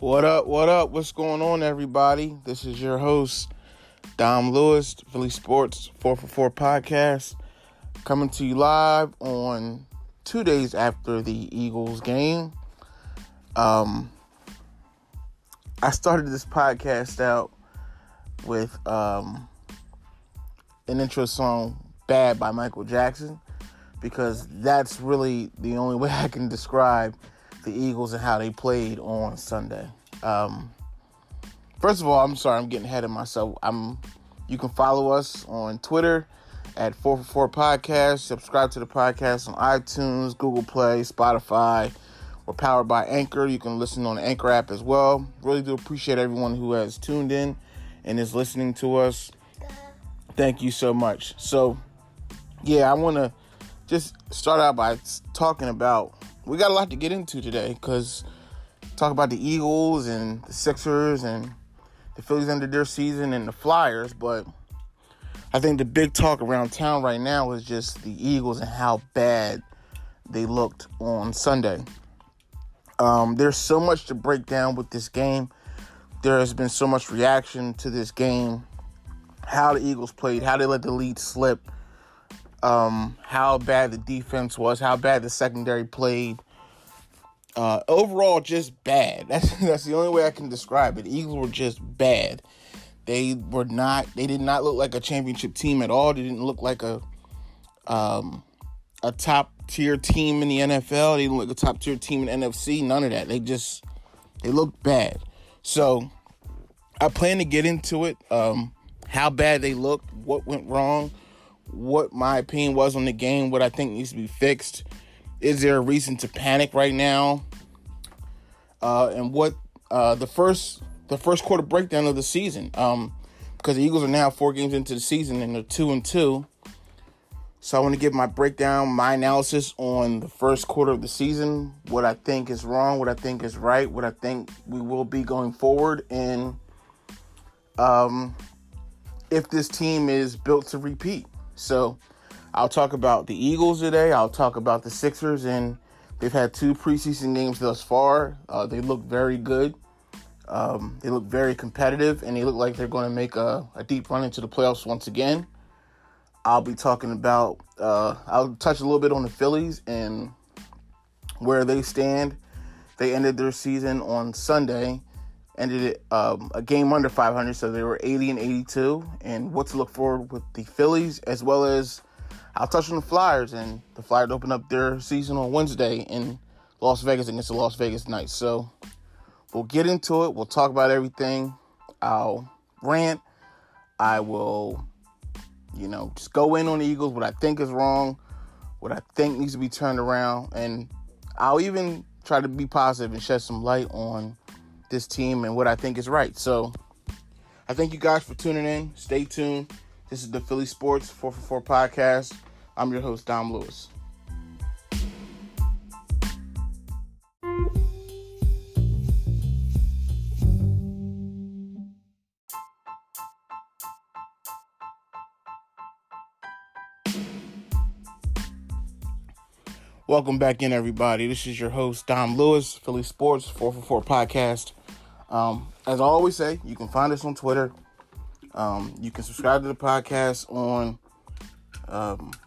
What up, what up? What's going on, everybody? This is your host, Dom Lewis, Philly Sports 444 Podcast, coming to you live on 2 days after the Eagles game. I started this podcast out with an intro song, Bad by Michael Jackson, because that's really the only way I can describe the Eagles and how they played on Sunday. First of all, I'm sorry, I'm getting ahead of myself. You can follow us on Twitter at 444 Podcast. Subscribe to the podcast on iTunes, Google Play, Spotify. We're powered by Anchor. You can listen on the Anchor app as well. Really do appreciate everyone who has tuned in and is listening to us. Thank you so much. So, yeah, I want to just start out by talking about, we got a lot to get into today, because talk about the Eagles and the Sixers and the Phillies ended their season and the Flyers, but I think the big talk around town right now is just the Eagles and how bad they looked on Sunday. There's so much to break down with this game. There has been so much reaction to this game, how the Eagles played, how they let the lead slip, how bad the defense was, how bad the secondary played. Overall, just bad. That's the only way I can describe it. The Eagles were just bad. They did not look like a championship team at all. They didn't look like a top-tier team in the NFL. They didn't look like a top-tier team in the NFC. None of that. They looked bad. So I plan to get into it, how bad they looked, what went wrong, what my opinion was on the game, what I think needs to be fixed. Is there a reason to panic right now? And what the first quarter breakdown of the season, because the Eagles are now 4 games into the season and they're 2-2. So I want to give my breakdown, my analysis on the first quarter of the season, what I think is wrong, what I think is right, what I think we will be going forward, and if this team is built to repeat. So I'll talk about the Eagles today. I'll talk about the Sixers, and they've had 2 preseason games thus far. They look very good. They look very competitive, and they look like they're going to make a deep run into the playoffs once again. I'll be talking about, I'll touch a little bit on the Phillies and where they stand. They ended their season on Sunday, ended it a game under 500, so they were 80-82, and what to look forward with the Phillies, as well as I'll touch on the Flyers, and the Flyers open up their season on Wednesday in Las Vegas against the Las Vegas Knights. So we'll get into it. We'll talk about everything. I'll rant. I will, just go in on the Eagles, what I think is wrong, what I think needs to be turned around, and I'll even try to be positive and shed some light on this team and what I think is right. So I thank you guys for tuning in. Stay tuned. This is the Philly Sports 444 Podcast. I'm your host, Dom Lewis. Welcome back in, everybody. This is your host, Dom Lewis, Philly Sports 444 Podcast. As I always say, you can find us on Twitter. You can subscribe to the podcast on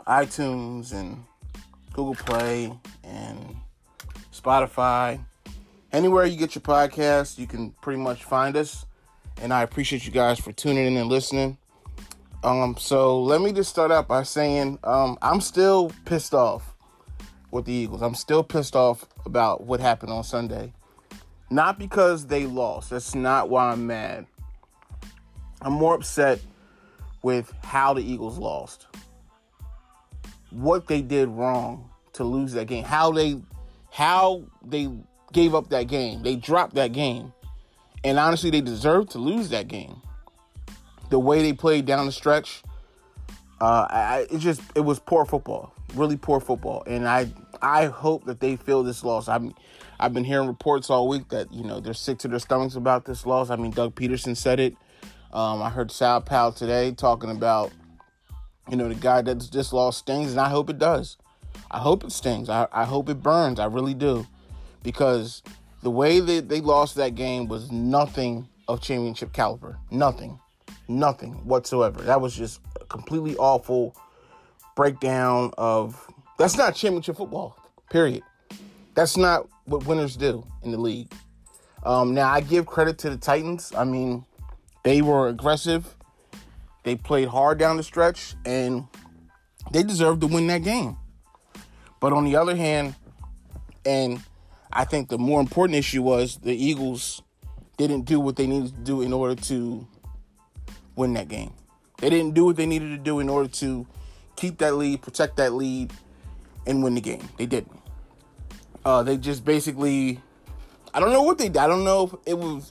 iTunes and Google Play and Spotify. Anywhere you get your podcast, you can pretty much find us. And I appreciate you guys for tuning in and listening. So let me just start out by saying I'm still pissed off with the Eagles. I'm still pissed off about what happened on Sunday. Not because they lost. That's not why I'm mad. I'm more upset with how the Eagles lost, what they did wrong to lose that game, how they gave up that game. They dropped that game, and honestly, they deserved to lose that game. The way they played down the stretch, it was poor football, really poor football, and I hope that they feel this loss. I've been hearing reports all week that they're sick to their stomachs about this loss. I mean, Doug Peterson said it. I heard Sal Powell today talking about, the guy that just lost stings, and I hope it does. I hope it stings. I hope it burns. I really do. Because The way that they lost that game was nothing of championship caliber. Nothing whatsoever. That was just a completely awful breakdown of... That's not championship football, period. That's not what winners do in the league. Now, I give credit to the Titans. I mean, they were aggressive. They played hard down the stretch, and they deserved to win that game. But on the other hand, and I think the more important issue was the Eagles didn't do what they needed to do in order to win that game. They didn't do what they needed to do in order to keep that lead, protect that lead, and win the game. They didn't. They just basically... I don't know what they did. I don't know if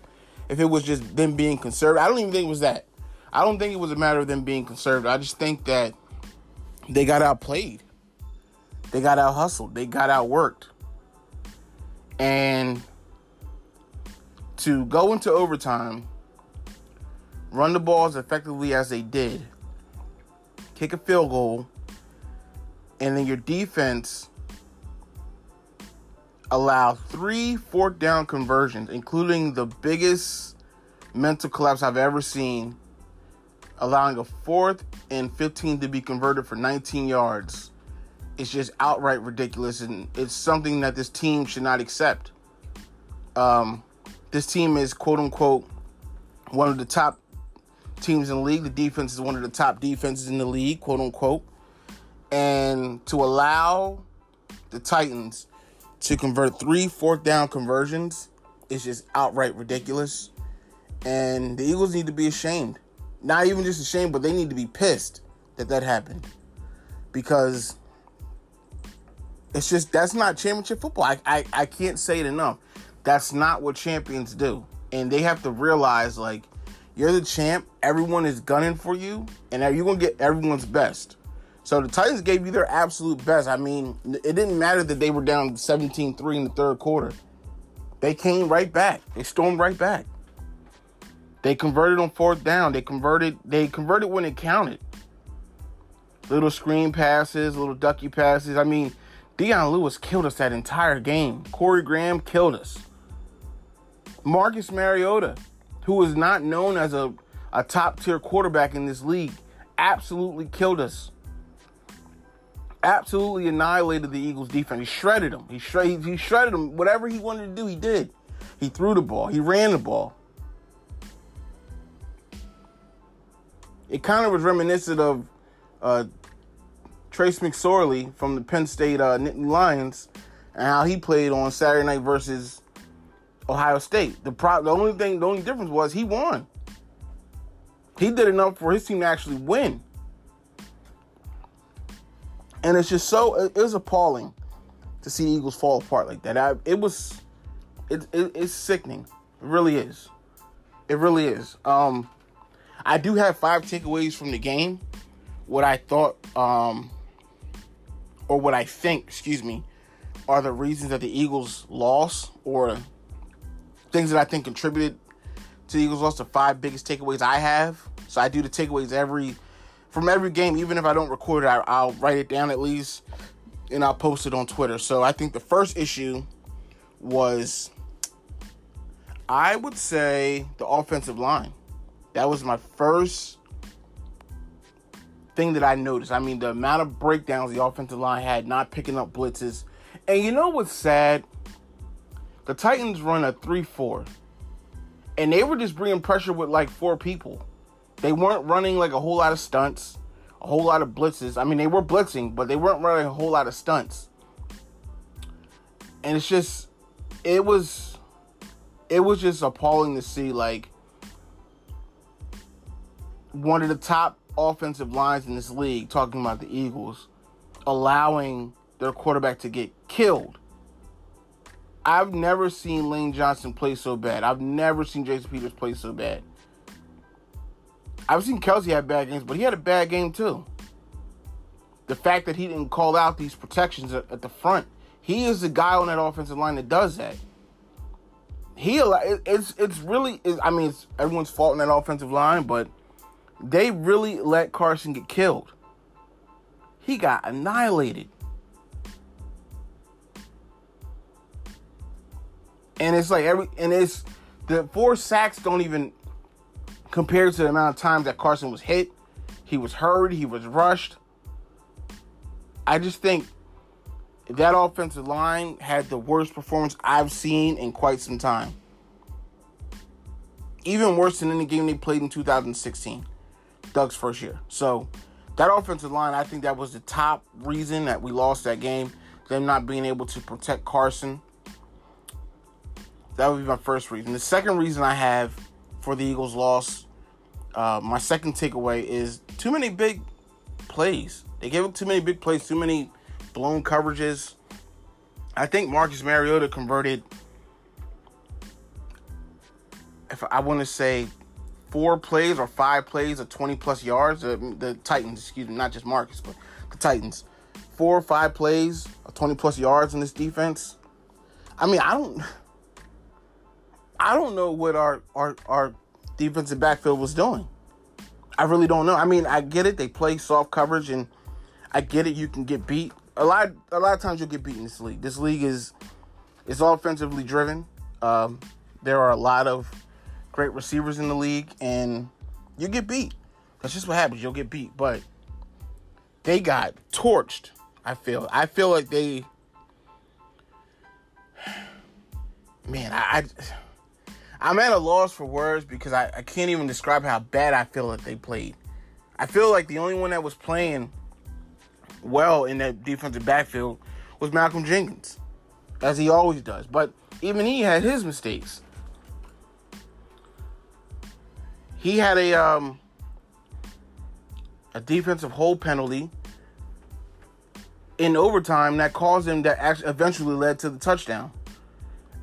it was just them being conservative. I don't even think it was that. I don't think it was a matter of them being conservative. I just think that they got outplayed. They got out hustled. They got outworked. And to go into overtime, run the ball as effectively as they did, kick a field goal, and then your defense allowed 3 fourth down conversions, including the biggest mental collapse I've ever seen, allowing a 4th and 15 to be converted for 19 yards. It's just outright ridiculous, and it's something that this team should not accept. This team is, quote-unquote, one of the top teams in the league. The defense is one of the top defenses in the league, quote-unquote. And to allow the Titans to convert 3 fourth-down conversions is just outright ridiculous. And the Eagles need to be ashamed. Not even just ashamed, but they need to be pissed that happened. Because... it's just, that's not championship football. I can't say it enough. That's not what champions do. And they have to realize, like, you're the champ. Everyone is gunning for you. And you're going to get everyone's best. So the Titans gave you their absolute best. I mean, it didn't matter that they were down 17-3 in the third quarter. They came right back. They stormed right back. They converted on fourth down. They converted when it counted. Little screen passes, little ducky passes. I mean... Dom Lewis killed us that entire game. Corey Graham killed us. Marcus Mariota, who is not known as a top-tier quarterback in this league, absolutely killed us. Absolutely annihilated the Eagles' defense. He shredded them. He shredded them. Whatever he wanted to do, he did. He threw the ball. He ran the ball. It kind of was reminiscent of... Trace McSorley from the Penn State Nittany Lions, and how he played on Saturday night versus Ohio State. The only difference was he won. He did enough for his team to actually win. And it's just it was appalling to see the Eagles fall apart like that. It's sickening. It really is. It really is. I do have 5 takeaways from the game. What I thought... or what I think, are the reasons that the Eagles lost, or things that I think contributed to the Eagles loss. The 5 biggest takeaways I have. So I do the takeaways from every game, even if I don't record it, I'll write it down at least, and I'll post it on Twitter. So I think the first issue was, I would say, the offensive line. That was my first thing that I noticed. I mean, the amount of breakdowns the offensive line had, not picking up blitzes. And you know what's sad? The Titans run a 3-4. And they were just bringing pressure with like 4 people. They weren't running like a whole lot of stunts, a whole lot of blitzes. I mean, they were blitzing, but they weren't running a whole lot of stunts. And it's just, it was just appalling to see, like, one of the top offensive lines in this league, talking about the Eagles, allowing their quarterback to get killed. I've never seen Lane Johnson play so bad. I've never seen Jason Peters play so bad. I've seen Kelsey have bad games, but he had a bad game too. The fact that he didn't call out these protections at the front, he is the guy on that offensive line that does that. It's everyone's fault in that offensive line, but they really let Carson get killed. He got annihilated. And it's like the 4 sacks don't even compare to the amount of times that Carson was hit. He was hurried. He was rushed. I just think that offensive line had the worst performance I've seen in quite some time. Even worse than any game they played in 2016, Doug's first year. So that offensive line, I think that was the top reason that we lost that game, them not being able to protect Carson. That would be my first reason. The second reason I have for the Eagles' loss, my second takeaway is too many big plays. They gave up too many big plays, too many blown coverages. I think Marcus Mariota converted, if I want to say 4 plays or 5 plays of 20-plus yards, the Titans, excuse me, not just Marcus, but the Titans. 4 or 5 plays of 20-plus yards in this defense. I mean, I don't know what our defensive backfield was doing. I really don't know. I mean, I get it. They play soft coverage, and I get it. You can get beat. A lot of times you'll get beat in this league. This league is offensively driven. There are a lot of great receivers in the league, and you get beat. That's just what happens. You'll get beat. But they got torched, I feel. I feel like they... Man, I'm at a loss for words because I can't even describe how bad I feel that they played. I feel like the only one that was playing well in that defensive backfield was Malcolm Jenkins, as he always does. But even he had his mistakes. He had a defensive hold penalty in overtime that caused him that actually eventually led to the touchdown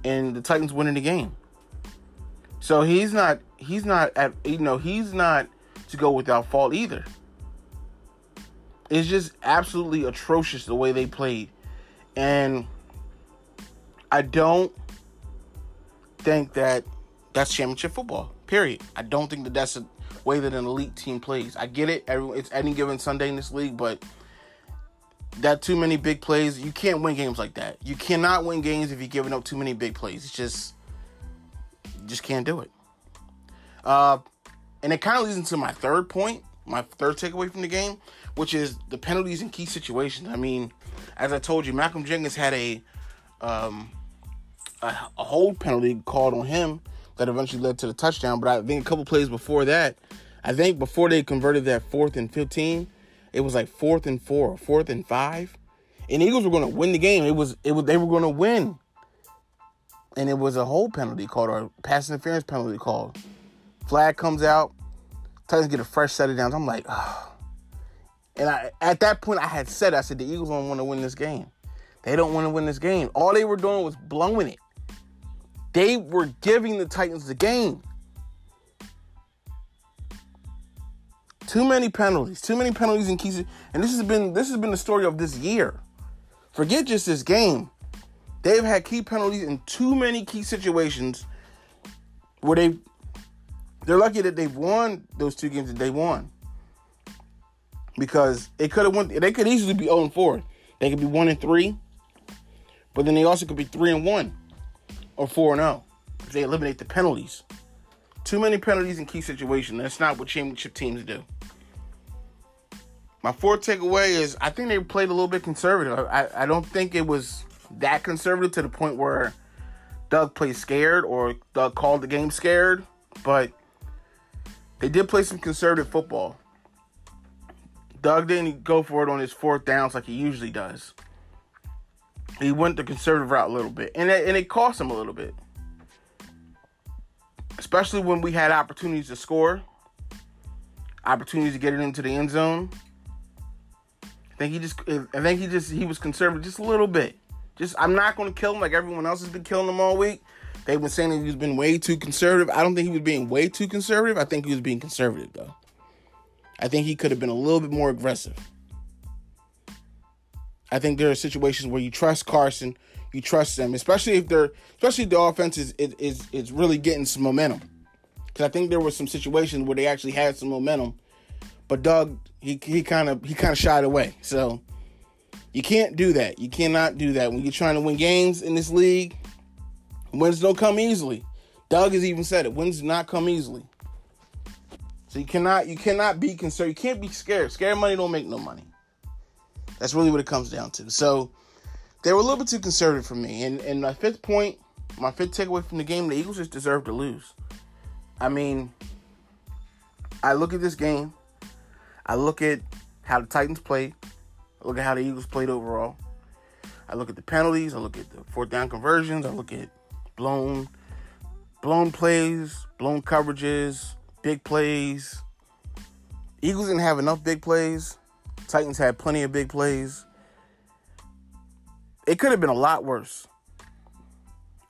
and the Titans winning the game. So he's not to go without fault either. It's just absolutely atrocious the way they played, and I don't think that that's championship football. Period. I don't think that that's a way that an elite team plays. I get it. It's any given Sunday in this league, but that too many big plays, you can't win games like that. You cannot win games if you're giving up too many big plays. It's just, you just can't do it. And it kind of leads into my third point, my third takeaway from the game, which is the penalties in key situations. I mean, as I told you, Malcolm Jenkins had a hold penalty called on him that eventually led to the touchdown. But I think a couple plays before that, I think before they converted that 4th and 15, it was like 4th and 4, 4th and 5, and the Eagles were going to win the game. It was they were going to win, and it was a hold penalty called or a pass interference penalty called. Flag comes out, Titans get a fresh set of downs. I'm like, oh. And at that point, I said the Eagles don't want to win this game. They don't want to win this game. All they were doing was blowing it. They were giving the Titans the game. Too many penalties. Too many penalties in keys. And this has been the story of this year. Forget just this game. They've had key penalties in too many key situations where they're lucky that they've won those 2 games that they won. Because they could easily be 0-4. They could be 1-3. But then they also could be 3-1. Or 4-0. If they eliminate the penalties. Too many penalties in key situations. That's not what championship teams do. My fourth takeaway is I think they played a little bit conservative. I don't think it was that conservative to the point where Doug played scared or Doug called the game scared. But they did play some conservative football. Doug didn't go for it on his 4th downs like he usually does. He went the conservative route a little bit. And it cost him a little bit. Especially when we had opportunities to score. Opportunities to get it into the end zone. I think he was conservative just a little bit. I'm not going to kill him like everyone else has been killing him all week. They've been saying that he's been way too conservative. I don't think he was being way too conservative. I think he was being conservative, though. I think he could have been a little bit more aggressive. I think there are situations where you trust Carson, you trust them, especially if the offense is really getting some momentum. Because I think there were some situations where they actually had some momentum, but Doug he kind of shied away. So you can't do that. You cannot do that when you're trying to win games in this league. Wins don't come easily. Doug has even said it. Wins do not come easily. So you cannot be concerned. You can't be scared. Scared money don't make no money. That's really what it comes down to. So they were a little bit too conservative for me. And my fifth point, my fifth takeaway from the game, the Eagles just deserve to lose. I mean, I look at this game. I look at how the Titans played. I look at how the Eagles played overall. I look at the penalties. I look at the fourth down conversions. I look at blown plays, blown coverages, big plays. Eagles didn't have enough big plays. Titans had plenty of big plays. It could have been a lot worse.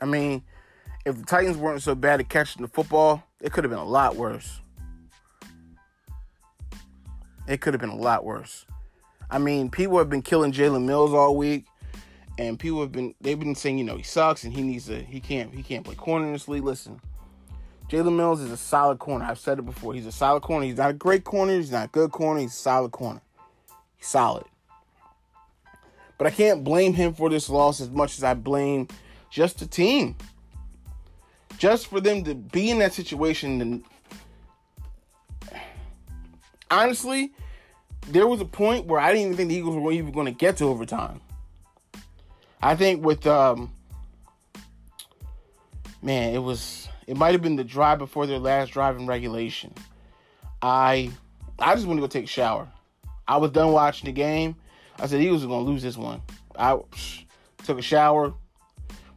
I mean, if the Titans weren't so bad at catching the football, it could have been a lot worse. It could have been a lot worse. I mean, people have been killing Jalen Mills all week, and people have been saying, you know, he sucks and he can't play corner in this league. Listen, Jalen Mills is a solid corner. I've said it before. He's a solid corner. He's not a great corner. He's not a good corner. He's a solid corner. He's solid. But I can't blame him for this loss as much as I blame just the team. Just for them to be in that situation. Honestly, there was a point where I didn't even think the Eagles were even going to get to overtime. I think with, it might have been the drive before their last drive in regulation. I just wanted to go take a shower. I was done watching the game. I said, the Eagles are going to lose this one. I took a shower.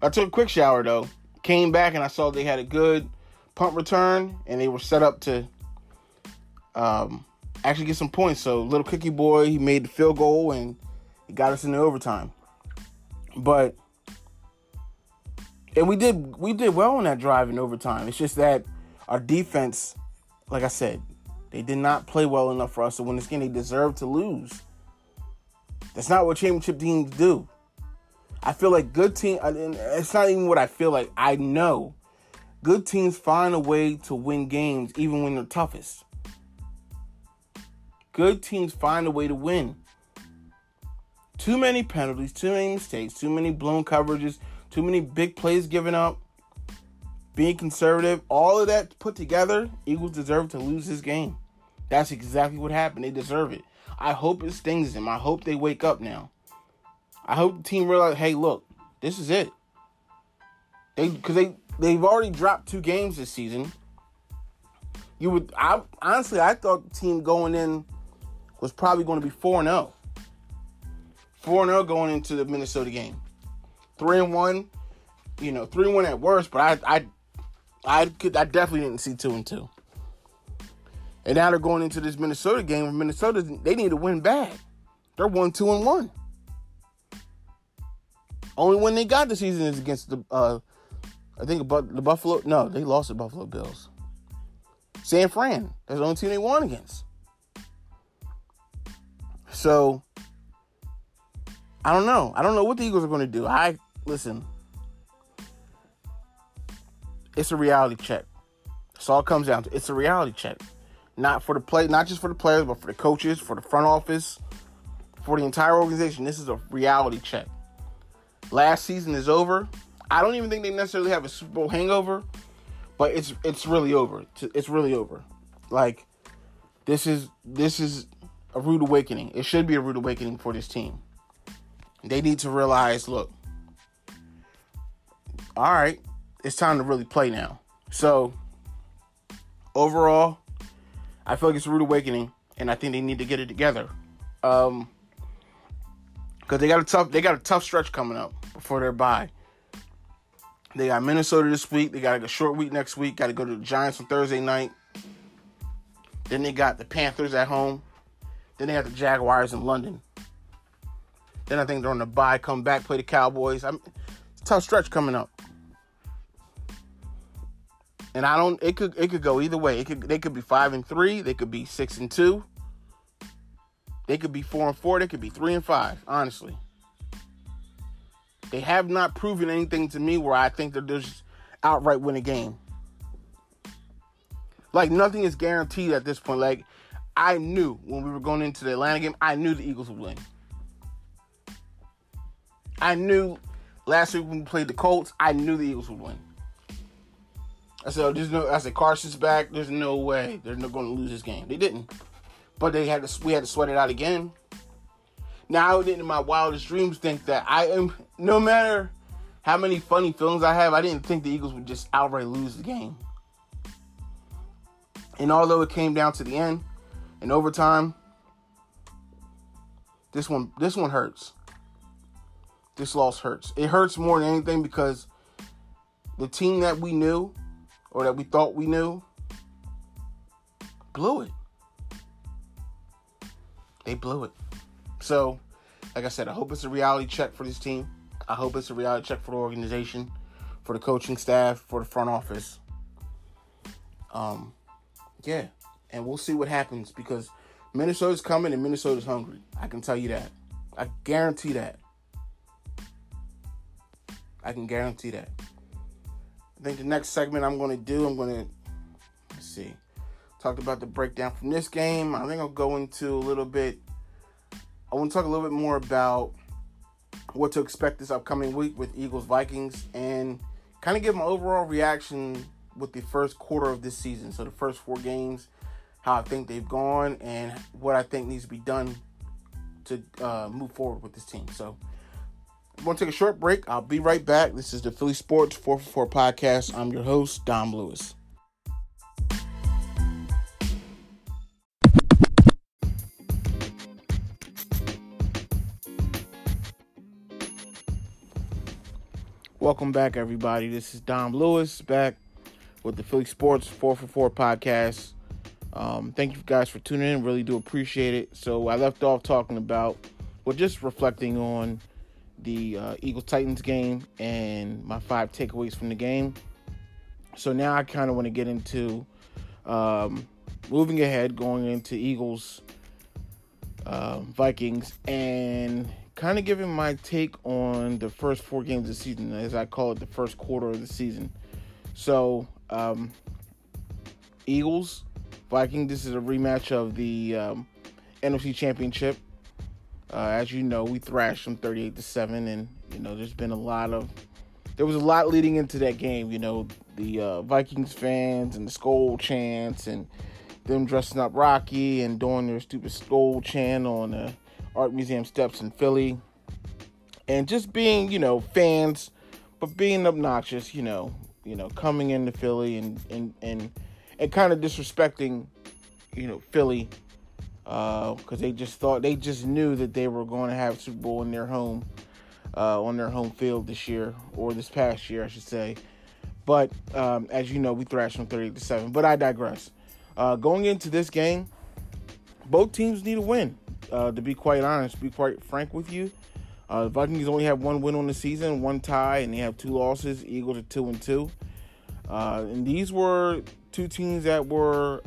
I took a quick shower, though. Came back, and I saw they had a good punt return, and they were set up to actually get some points. So, little cookie boy, he made the field goal, and he got us into overtime. But, and we did well on that drive in overtime. It's just that our defense, like I said, they did not play well enough for us to win this game. They deserved to lose. That's not what championship teams do. I feel like good teams, it's not even what I feel like. I know good teams find a way to win games even when they're toughest. Good teams find a way to win. Too many penalties, too many mistakes, too many blown coverages, too many big plays given up, being conservative, all of that put together, Eagles deserve to lose this game. That's exactly what happened. They deserve it. I hope it stings them. I hope they wake up now. I hope the team realizes, hey, look, this is it. Because they've already dropped 2 games this season. I thought the team going in was probably going to be 4-0. 4-0 going into the Minnesota game. 3-1, 3-1 at worst, but I definitely didn't see 2-2. And now they're going into this Minnesota game where Minnesota, they need to win bad. They're 1-2-1. Only win they got this season is against the Buffalo. No, they lost to the Buffalo Bills. San Fran. That's the only team they won against. So, I don't know. I don't know what the Eagles are going to do. Listen, it's a reality check. That's all it comes down to. It's a reality check. Not just for the players, but for the coaches, for the front office, for the entire organization. This is a reality check. Last season is over. I don't even think they necessarily have a Super Bowl hangover, but it's really over. It's really over. Like, this is a rude awakening. It should be a rude awakening for this team. They need to realize, look, all right, it's time to really play now. So, overall, I feel like it's a rude awakening, and I think they need to get it together. Because they got a tough stretch coming up before their bye. They got Minnesota this week. They got a short week next week. Got to go to the Giants on Thursday night. Then they got the Panthers at home. Then they got the Jaguars in London. Then I think they're on the bye, come back, play the Cowboys. It's a tough stretch coming up. And it could go either way. They could be 5-3. They could be 6-2. They could be 4-4. They could be 3-5, honestly. They have not proven anything to me where I think they're just outright win a game. Like, nothing is guaranteed at this point. Like, I knew when we were going into the Atlanta game, I knew the Eagles would win. I knew Last week when we played the Colts, I knew the Eagles would win. I said, Carson's back. There's no way they're not going to lose this game. They didn't. But we had to sweat it out again. Now, I didn't in my wildest dreams think that I am, no matter how many funny feelings I have, I didn't think the Eagles would just outright lose the game. And although it came down to the end, in overtime, this one hurts. This loss hurts. It hurts more than anything because the team that we knew, or that we thought we knew, blew it. They blew it. So, like I said, I hope it's a reality check for this team. I hope it's a reality check for the organization, for the coaching staff, for the front office. Yeah, and we'll see what happens because Minnesota's coming and Minnesota's hungry. I can tell you that. I guarantee that. I can guarantee that. I think the next segment I'm going to do, let's see. Talked about the breakdown from this game. I think I'll go into I want to talk a little bit more about what to expect this upcoming week with Eagles Vikings and kind of give my overall reaction with the first quarter of this season. So the first four games, how I think they've gone and what I think needs to be done to move forward with this team. So I'm going to take a short break. I'll be right back. This is the Philly Sports 444 podcast. I'm your host, Dom Lewis. Welcome back, everybody. This is Dom Lewis back with the Philly Sports 444 podcast. Thank you guys for tuning in. Really do appreciate it. So I left off talking about, just reflecting on the Eagles-Titans game and my 5 takeaways from the game. So now I kind of want to get into moving ahead, going into Eagles, Vikings, and kind of giving my take on the first 4 games of the season, as I call it, the first quarter of the season. So, Eagles, Vikings, this is a rematch of the NFC Championship. As you know, we thrashed them 38-7, and, there's been there was a lot leading into that game, the Vikings fans and the Skol chants and them dressing up Rocky and doing their stupid Skol chant on the Art Museum steps in Philly, and just being, fans, but being obnoxious, coming into Philly and kind of disrespecting, Philly, because they just knew that they were going to have Super Bowl in their home, on their home field this year, or this past year, I should say. But as you know, we thrashed them 38-7. But I digress. Going into this game, both teams need a win. To be quite honest, be quite frank with you, the Vikings only have 1 win on the season, 1 tie, and they have 2 losses. Eagles are 2-2. And these were 2 teams that were,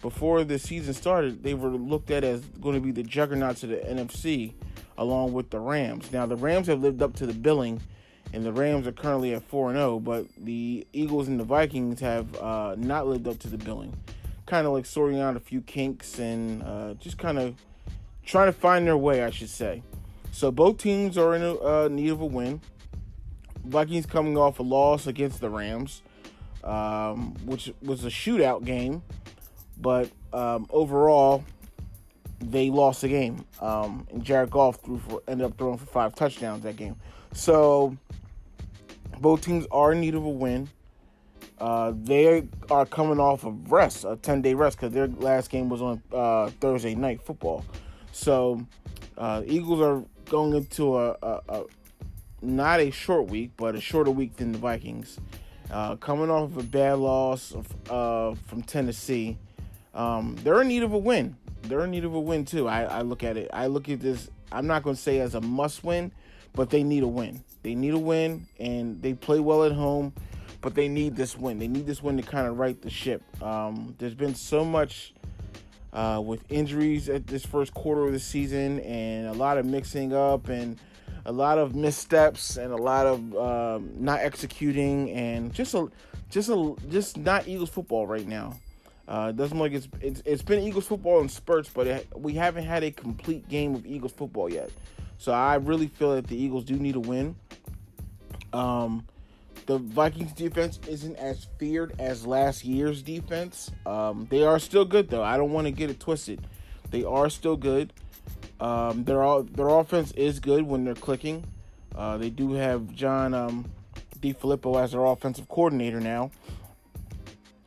before the season started, they were looked at as going to be the juggernauts of the NFC, along with the Rams. Now, the Rams have lived up to the billing, and the Rams are currently at 4-0, but the Eagles and the Vikings have not lived up to the billing. Kind of like sorting out a few kinks and just kind of trying to find their way, I should say. So both teams are in need of a win. Vikings coming off a loss against the Rams, which was a shootout game, but overall they lost the game. And Jared Goff ended up throwing for 5 touchdowns that game. So both teams are in need of a win. They are coming off of rest, a 10-day rest, because their last game was on Thursday night football. So, Eagles are going into a not a short week, but a shorter week than the Vikings. Coming off of a bad loss from Tennessee, they're in need of a win. They're in need of a win, too. I look at it. I look at this, I'm not going to say as a must-win, but they need a win. They need a win, and they play well at home. But they need this win. They need this win to kind of right the ship. There's been so much with injuries at this first quarter of the season, and a lot of mixing up, and a lot of missteps, and a lot of not executing, and just not Eagles football right now. It doesn't look like it's been Eagles football in spurts, but we haven't had a complete game of Eagles football yet. So I really feel that the Eagles do need a win. The Vikings defense isn't as feared as last year's defense. They are still good, though. I don't want to get it twisted. They are still good. Their offense is good when they're clicking. They do have John DeFilippo as their offensive coordinator now.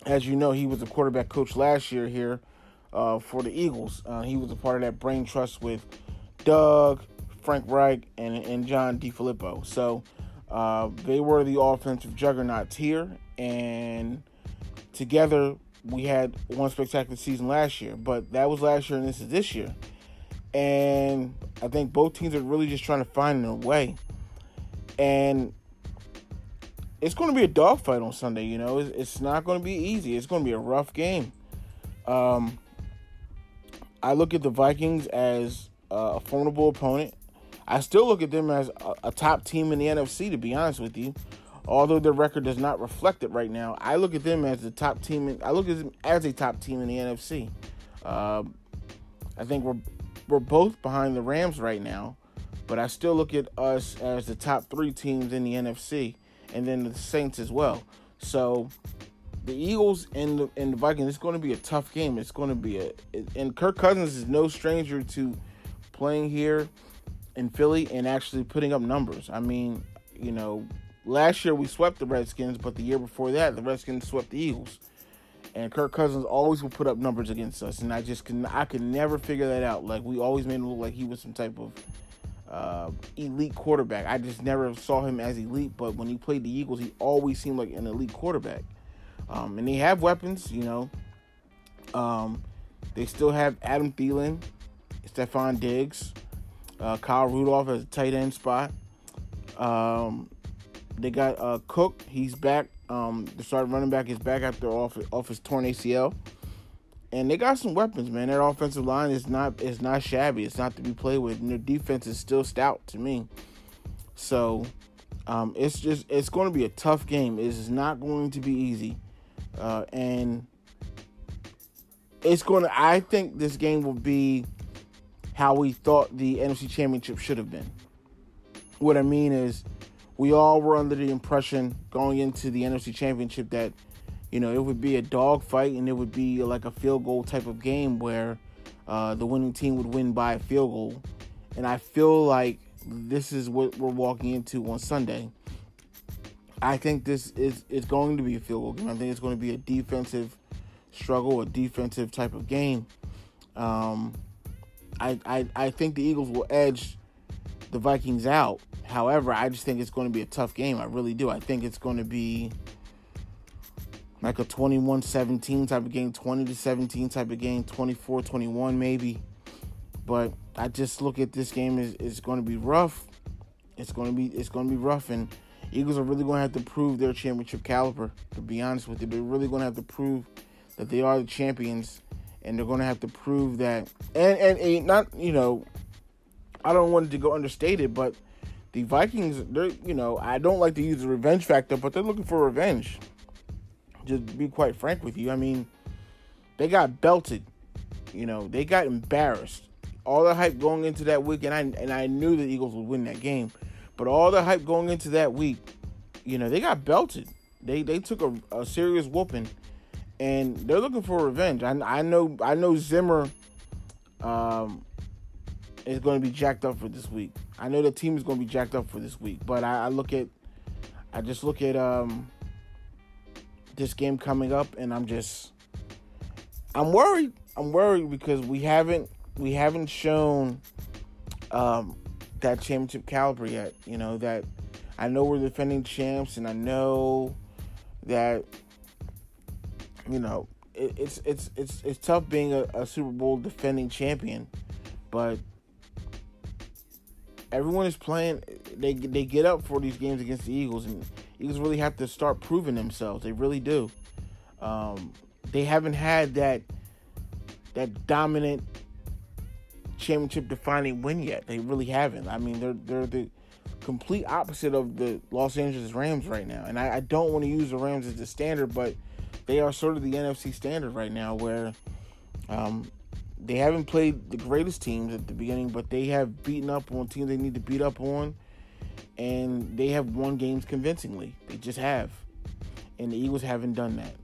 As you know, he was a quarterback coach last year here for the Eagles. He was a part of that brain trust with Doug, Frank Reich, and John DeFilippo. So they were the offensive juggernauts here, and together we had one spectacular season last year. But that was last year, and this is this year. And I think both teams are really just trying to find their way. And it's going to be a dogfight on Sunday, you know. It's not going to be easy. It's going to be a rough game. I look at the Vikings as a formidable opponent. I still look at them as a top team in the NFC, to be honest with you. Although their record does not reflect it right now, I look at them as the top team. I look at them as a top team in the NFC. I think we're both behind the Rams right now, but I still look at us as the top three teams in the NFC. And then the Saints as well. So the Eagles and the Vikings, it's going to be a tough game. It's going to be and Kirk Cousins is no stranger to playing here in Philly and actually putting up numbers. I mean, you know, last year we swept the Redskins, but the year before that, the Redskins swept the Eagles. And Kirk Cousins always will put up numbers against us, and I can never figure that out. Like, we always made him look like he was some type of elite quarterback. I just never saw him as elite, but when he played the Eagles, he always seemed like an elite quarterback. And they have weapons, you know. They still have Adam Thielen, Stephon Diggs, Kyle Rudolph as a tight end spot. They got Cook. He's back. The starting running back is back after off his torn ACL. And they got some weapons, man. That offensive line is not shabby. It's not to be played with. And their defense is still stout to me. So it's going to be a tough game. It is not going to be easy. And it's going to, I think this game will be how we thought the NFC Championship should have been. What I mean is, we all were under the impression going into the NFC Championship that, you know, it would be a dogfight, and it would be like a field goal type of game where the winning team would win by a field goal. And I feel like this is what we're walking into on Sunday. I think this is going to be a field goal game. I think it's going to be a defensive struggle, a defensive type of game. I think the Eagles will edge the Vikings out. However, I just think it's going to be a tough game. I really do. I think it's going to be like a 21-17 type of game, 20-17 type of game, 24-21 maybe. But I just look at this game as it's going to be rough. It's going to be rough, and Eagles are really going to have to prove their championship caliber, to be honest with you. They're really going to have to prove that they are the champions, and they're going to have to prove that. And not, you know, I don't want it to go understated, but the Vikings, they're, you know, I don't like to use the revenge factor, but they're looking for revenge. Just to be quite frank with you, I mean, they got belted, you know, they got embarrassed. All the hype going into that week, and I knew the Eagles would win that game, but all the hype going into that week, you know, they got belted. They took a serious whooping, and they're looking for revenge. I know Zimmer is going to be jacked up for this week. I know the team is going to be jacked up for this week, but I just look at this game coming up, and I'm worried. I'm worried because we haven't shown that championship caliber yet. You know, that I know we're defending champs, and I know that, you know, it's tough being a Super Bowl defending champion, but everyone is playing. They get up for these games against the Eagles, and Eagles really have to start proving themselves. They really do. They haven't had that dominant championship-defining win yet. They really haven't. I mean, they're the complete opposite of the Los Angeles Rams right now. And I don't want to use the Rams as the standard, but they are sort of the NFC standard right now, where They haven't played the greatest teams at the beginning, but they have beaten up on teams they need to beat up on, and they have won games convincingly. They just have. And the Eagles haven't done that.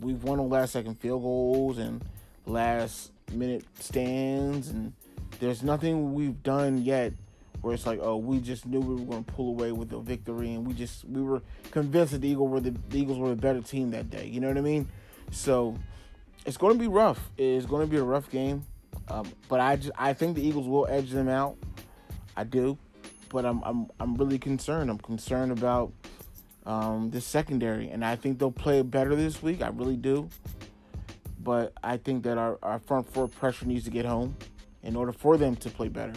We've won on last-second field goals and last-minute stands, and there's nothing we've done yet where it's like, oh, we just knew we were going to pull away with a victory, and we were convinced that the Eagles were the better team that day. You know what I mean? So it's going to be rough. It's going to be a rough game, but I think the Eagles will edge them out. I do, but I'm really concerned. I'm concerned about this secondary, and I think they'll play better this week. I really do, but I think that our front four pressure needs to get home in order for them to play better.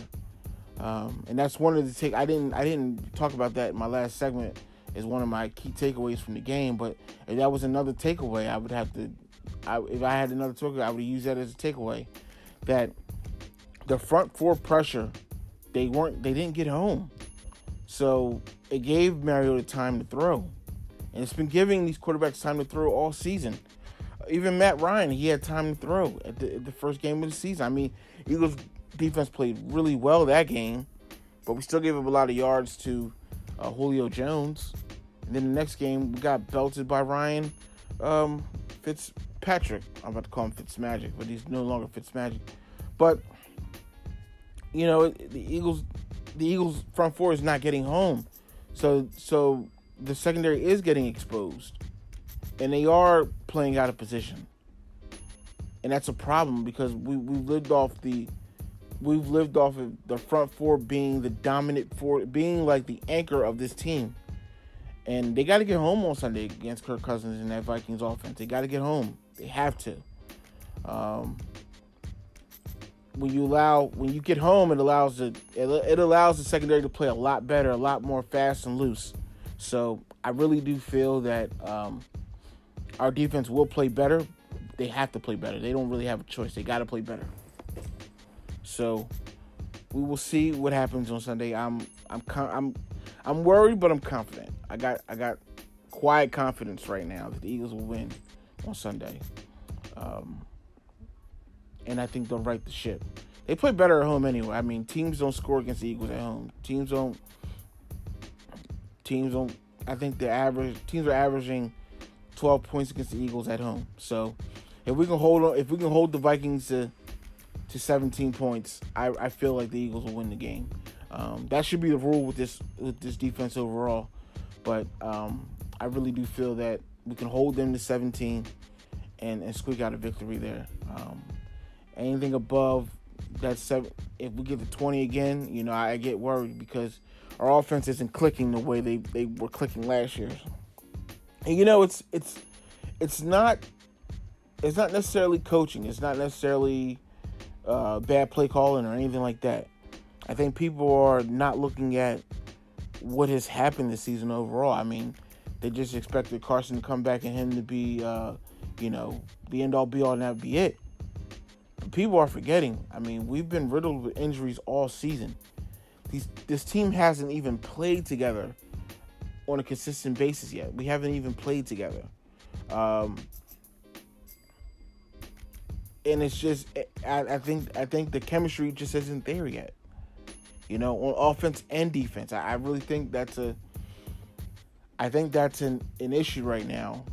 And that's one of the I didn't talk about that in my last segment as one of my key takeaways from the game. But if that was another takeaway, I would have to. If I had another takeaway, I would use that as a takeaway. That the front four pressure, they didn't get home, so it gave Mariota time to throw, and it's been giving these quarterbacks time to throw all season. Even Matt Ryan, he had time to throw at the first game of the season. I mean, Eagles defense played really well that game, but we still gave up a lot of yards to Julio Jones. And then the next game, we got belted by Ryan Fitzpatrick. I'm about to call him Fitzmagic, but he's no longer Fitzmagic. But, you know, the Eagles front four is not getting home. So the secondary is getting exposed, and they are playing out of position. And that's a problem because we've lived off of the front four being the dominant four, being like the anchor of this team. And they got to get home on Sunday against Kirk Cousins and that Vikings offense. They got to get home. They have to. When you get home, it allows the secondary to play a lot better, a lot more fast and loose. So I really do feel that our defense will play better. They have to play better. They don't really have a choice. They got to play better. So we will see what happens on Sunday. I'm worried, but I'm confident. I got quiet confidence right now that the Eagles will win on Sunday, and I think they'll right the ship. They play better at home anyway. I mean, teams don't score against the Eagles at home. Teams don't. I think teams are averaging 12 points against the Eagles at home. So if we can hold the Vikings to 17 points, I feel like the Eagles will win the game. That should be the rule with this defense overall. But I really do feel that we can hold them to 17 and squeak out a victory there. Anything above that 7, if we get to 20 again, you know, I get worried because our offense isn't clicking the way they were clicking last year. And you know, it's not necessarily coaching. It's not necessarily bad play calling or anything like that. I think people are not looking at what has happened this season overall. I mean, they just expected Carson to come back and him to be, you know, the end-all, be-all, and that be it. But people are forgetting. I mean, we've been riddled with injuries all season. This team hasn't even played together on a consistent basis yet. We haven't even played together. And it's just, I think the chemistry just isn't there yet, you know, on offense and defense. I really think that's an issue right now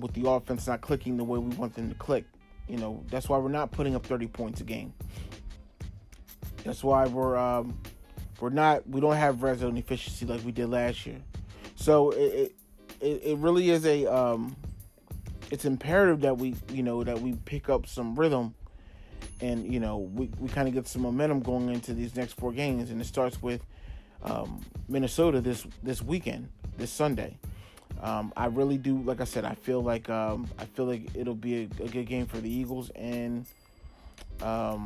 with the offense not clicking the way we want them to click. You know, that's why we're not putting up 30 points a game. That's why we don't have red zone efficiency like we did last year. So it really is it's imperative that we pick up some rhythm and, you know, we kind of get some momentum going into these next four games. And it starts with Minnesota this weekend, this Sunday. I really do. Like I said, I feel like it'll be a good game for the Eagles and the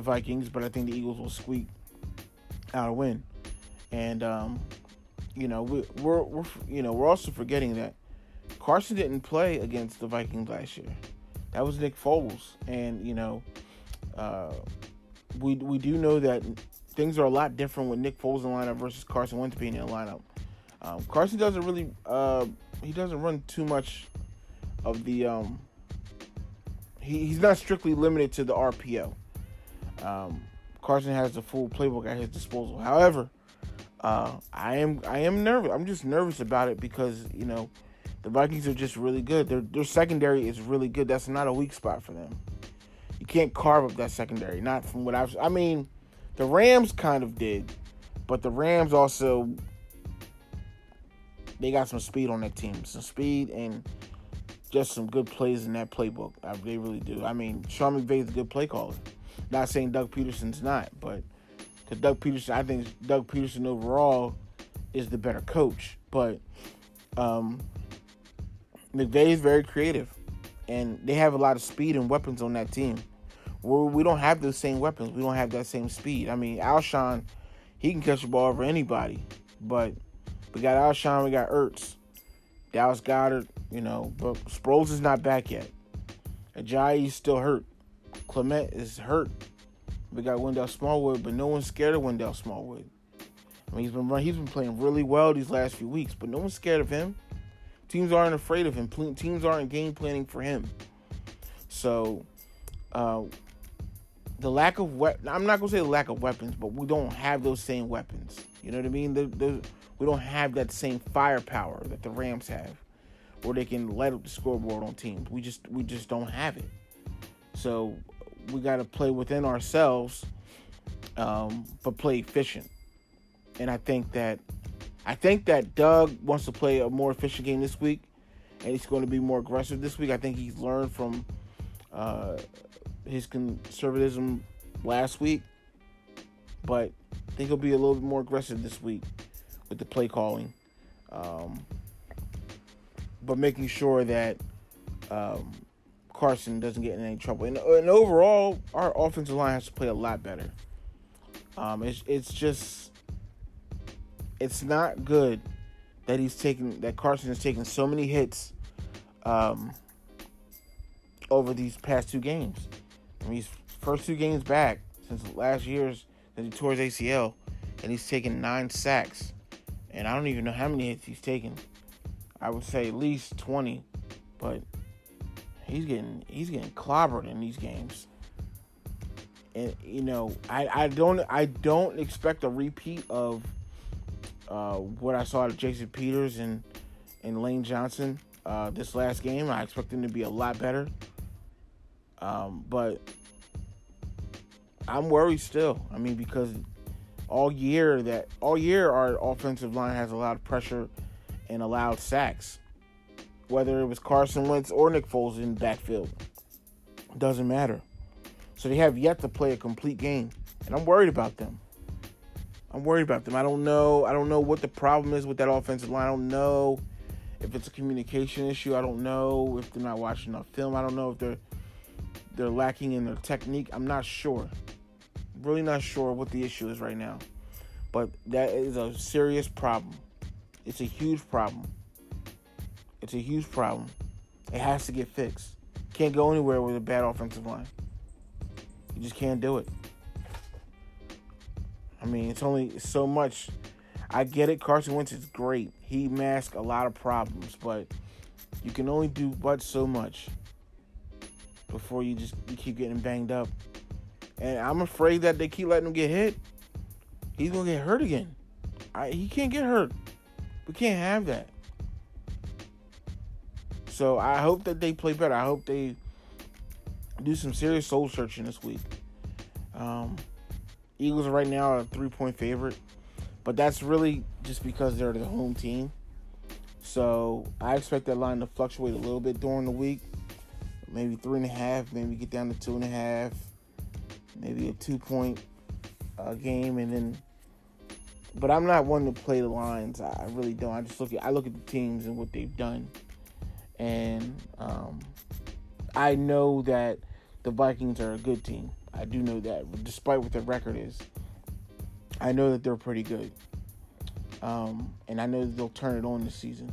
Vikings. But I think the Eagles will squeak out a win. And, you know, we're also forgetting that Carson didn't play against the Vikings last year. That was Nick Foles, and you know, we do know that things are a lot different with Nick Foles in the lineup versus Carson Wentz being in the lineup. Carson doesn't really he doesn't run too much of the he's not strictly limited to the RPO. Carson has the full playbook at his disposal. However, I am nervous. I'm just nervous about it because, you know, the Vikings are just really good. Their secondary is really good. That's not a weak spot for them. You can't carve up that secondary. Not from what I've. I mean, the Rams kind of did, but the Rams also, they got some speed on that team, some speed and just some good plays in that playbook. They really do. I mean, Sean McVay's a good play caller. Not saying Doug Peterson's not, but because Doug Peterson, I think Doug Peterson overall is the better coach. But McVay is very creative, and they have a lot of speed and weapons on that team. Where we don't have those same weapons, we don't have that same speed. I mean, Alshon, he can catch the ball over anybody, but we got Alshon, we got Ertz, Dallas Goedert, you know, but Sproles is not back yet. Ajayi's still hurt. Clement is hurt. We got Wendell Smallwood, but no one's scared of Wendell Smallwood. I mean, he's been playing really well these last few weeks, but no one's scared of him. Teams aren't afraid of him. Teams aren't game planning for him. So, the lack of weapons, I'm not going to say the lack of weapons, but we don't have those same weapons. You know what I mean? We don't have that same firepower that the Rams have, where they can light up the scoreboard on teams. We just don't have it. So we got to play within ourselves, but play efficient. And I think that Doug wants to play a more efficient game this week, and he's going to be more aggressive this week. I think he's learned from his conservatism last week, but I think he'll be a little bit more aggressive this week with the play calling, but making sure that Carson doesn't get in any trouble. And overall, our offensive line has to play a lot better. It's not good that Carson has taken so many hits over these past two games. I mean, his first two games back since last year's, that he tore his ACL, and he's taken 9 sacks. And I don't even know how many hits he's taken. I would say at least 20, but he's getting clobbered in these games. And you know, I don't expect a repeat of what I saw to Jason Peters and Lane Johnson this last game. I expect them to be a lot better. But I'm worried still. I mean, because all year our offensive line has allowed pressure and allowed sacks. Whether it was Carson Wentz or Nick Foles in the backfield, doesn't matter. So they have yet to play a complete game, and I'm worried about them. I don't know what the problem is with that offensive line. I don't know if it's a communication issue. I don't know if they're not watching enough film. I don't know if they're lacking in their technique. I'm not sure. I'm really not sure what the issue is right now. But that is a serious problem. It's a huge problem. It has to get fixed. Can't go anywhere with a bad offensive line. You just can't do it. I mean, it's only so much. I get it. Carson Wentz is great. He masks a lot of problems, but you can only do but so much before you keep getting banged up. And I'm afraid that they keep letting him get hit. He's going to get hurt again. He can't get hurt. We can't have that. So I hope that they play better. I hope they do some serious soul searching this week. Eagles right now are a 3-point favorite, but that's really just because they're the home team. So I expect that line to fluctuate a little bit during the week. Maybe 3.5, maybe get down to 2.5, maybe a 2-point game, and then. But I'm not one to play the lines. I really don't. I just look at the teams and what they've done, and I know that the Vikings are a good team. I do know that, despite what their record is. I know that they're pretty good, and I know that they'll turn it on this season.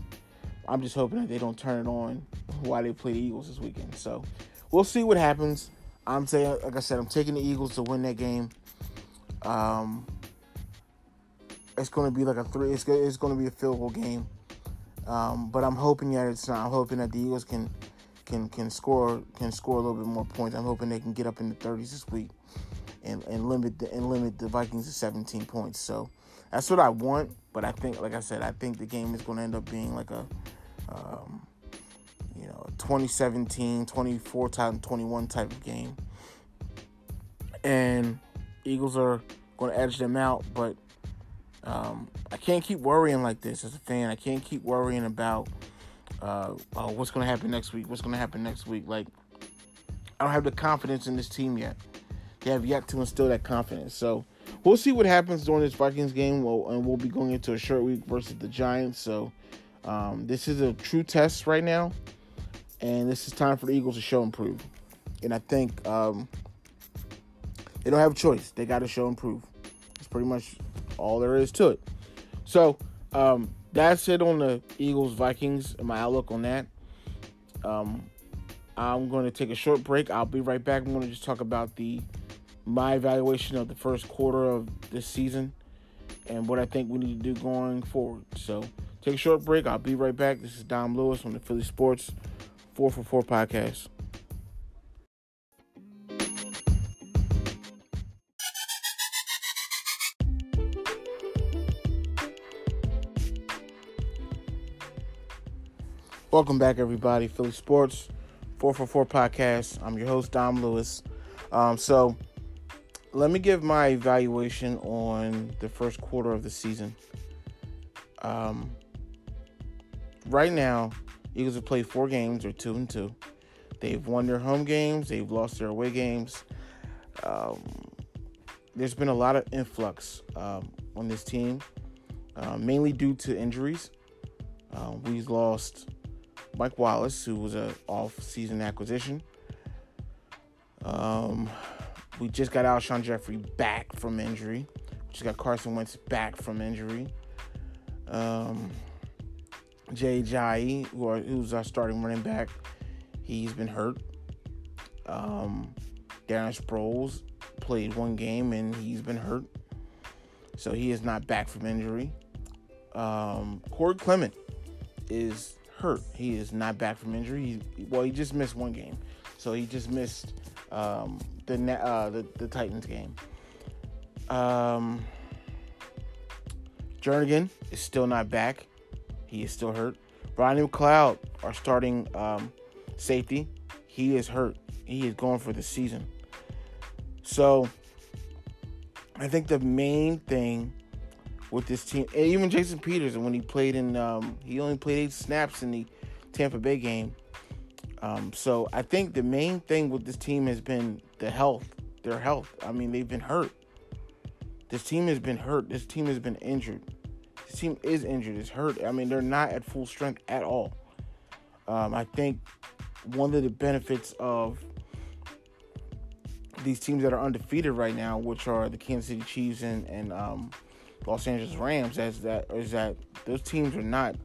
I'm just hoping that they don't turn it on while they play the Eagles this weekend. So we'll see what happens. I'm saying, like I said, I'm taking the Eagles to win that game. It's going to be like a 3. It's going to be a field goal game, but I'm hoping that it's not. I'm hoping that the Eagles can can score a little bit more points. I'm hoping they can get up in the 30s this week and limit the Vikings to 17 points. So that's what I want. But I think, like I said, I think the game is going to end up being like a 2017, 24 type, 21 type of game, and Eagles are going to edge them out. But I can't keep worrying like this as a fan. I can't keep worrying about what's going to happen next week. Like, I don't have the confidence in this team yet. They have yet to instill that confidence. So we'll see what happens during this Vikings game. We'll be going into a short week versus the Giants. So this is a true test right now, and this is time for the Eagles to show and prove. And I think they don't have a choice. They got to show and prove. That's pretty much all there is to it. So that's it on the Eagles Vikings and my outlook on that. I'm going to take a short break. I'll be right back. I'm going to just talk about my evaluation of the first quarter of this season and what I think we need to do going forward. So take a short break. I'll be right back. This is Dom Lewis from the Philly Sports 444 Podcast. Welcome back, everybody. Philly Sports 444 Podcast. I'm your host, Dom Lewis. So let me give my evaluation on the first quarter of the season. Right now, Eagles have played 4 games. They're 2-2. They've won their home games. They've lost their away games. There's been a lot of influx on this team, mainly due to injuries. We've lost Mike Wallace, who was an off-season acquisition. We just got Alshon Jeffrey back from injury. We just got Carson Wentz back from injury. Jay Jai, who's our starting running back, he's been hurt. Darren Sproles played 1 game, and he's been hurt. So he is not back from injury. Clement is hurt. He is not back from injury. He just missed 1 game. So he just missed the Titans game. Jernigan is still not back. He is still hurt. Ronnie McLeod, our starting safety, he is hurt. He is gone for the season. So I think the main thing with this team, and even Jason Peters, when he played in, he only played 8 snaps in the Tampa Bay game. So I think the main thing with this team has been their health. I mean, they've been hurt. This team has been hurt. This team has been injured. This team is injured. It's hurt. I mean, they're not at full strength at all. I think one of the benefits of these teams that are undefeated right now, which are the Kansas City Chiefs and Los Angeles Rams, is that those teams are not,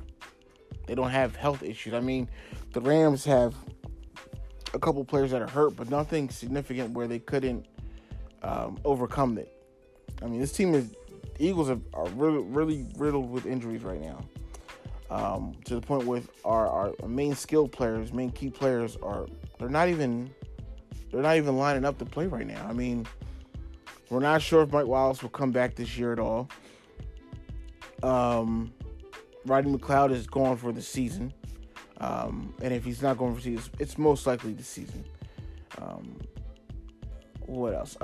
they don't have health issues. I mean, the Rams have a couple players that are hurt, but nothing significant where they couldn't overcome it. I mean, this team Eagles are really, really riddled with injuries right now, to the point where our main key players they're not even lining up to play right now. I mean, we're not sure if Mike Wallace will come back this year at all. Rodney McLeod is gone for the season. And if he's not going for the season, it's most likely this season. What else?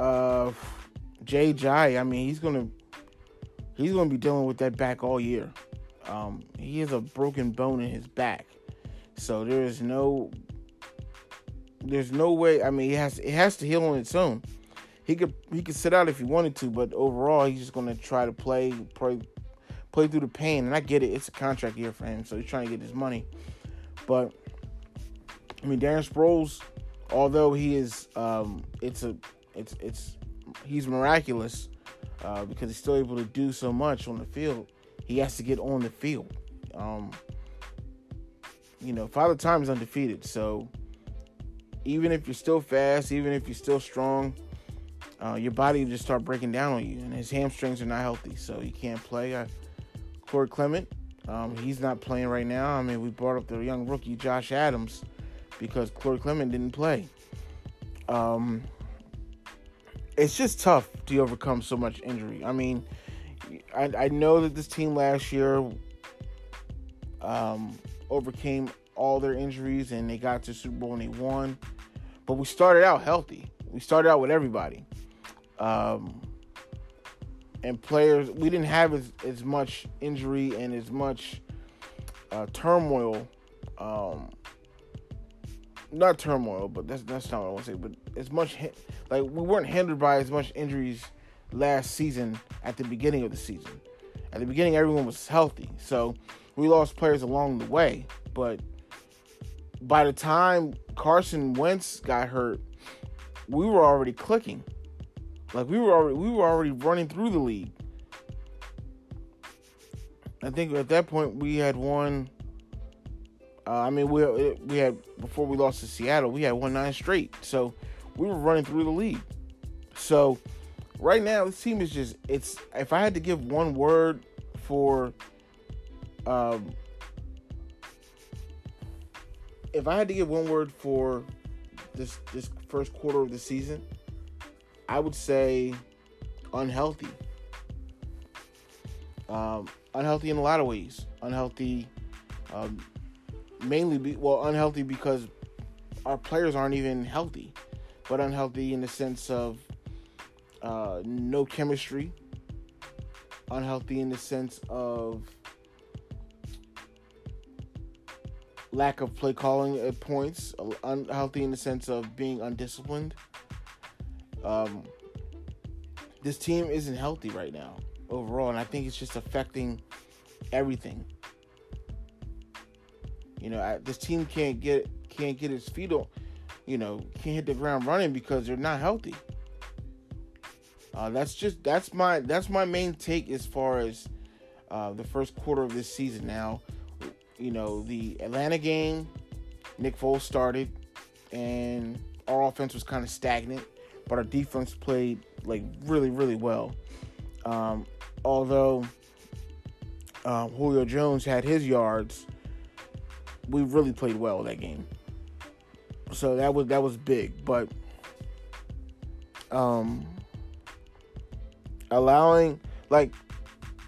Jay Jai, I mean, he's gonna be dealing with that back all year. He has a broken bone in his back. So there's no way. I mean, it has to heal on its own. He could sit out if he wanted to, but overall, he's just going to try to play through the pain. And I get it; it's a contract year for him, so he's trying to get his money. But I mean, Darren Sproles, although he is, he's miraculous because he's still able to do so much on the field. He has to get on the field. Father Time is undefeated, so even if you're still fast, even if you're still strong, your body will just start breaking down on you, and his hamstrings are not healthy, so he can't play. Corey Clement, he's not playing right now. I mean, we brought up the young rookie Josh Adams because Clement didn't play. It's just tough to overcome so much injury. I mean, I know that this team last year overcame all their injuries and they got to Super Bowl and they won. But we started out healthy. We started out with everybody. And players, we didn't have as much injury and as much turmoil. Not turmoil, but that's not what I want to say. But as much, like, we weren't hindered by as much injuries last season at the beginning of the season. At the beginning, everyone was healthy. So we lost players along the way. But by the time Carson Wentz got hurt, we were already clicking. Like, we were already running through the league. I think at that point we had won. We had, before we lost to Seattle, we had won 9 straight. So we were running through the league. So right now this team is just, it's, if I had to give one word for, if I had to give one word for this first quarter of the season, I would say unhealthy. Unhealthy in a lot of ways. Unhealthy, unhealthy because our players aren't even healthy, but unhealthy in the sense of no chemistry. Unhealthy in the sense of lack of play calling at points. Unhealthy in the sense of being undisciplined. This team isn't healthy right now overall, and I think it's just affecting everything. You know, this team can't get its feet on, you know, can't hit the ground running because they're not healthy. That's my main take as far as the first quarter of this season. Now, you know, the Atlanta game, Nick Foles started, and our offense was kind of stagnant, but our defense played like really, really well. Although Julio Jones had his yards. We really played well that game, so that was big. But allowing, like,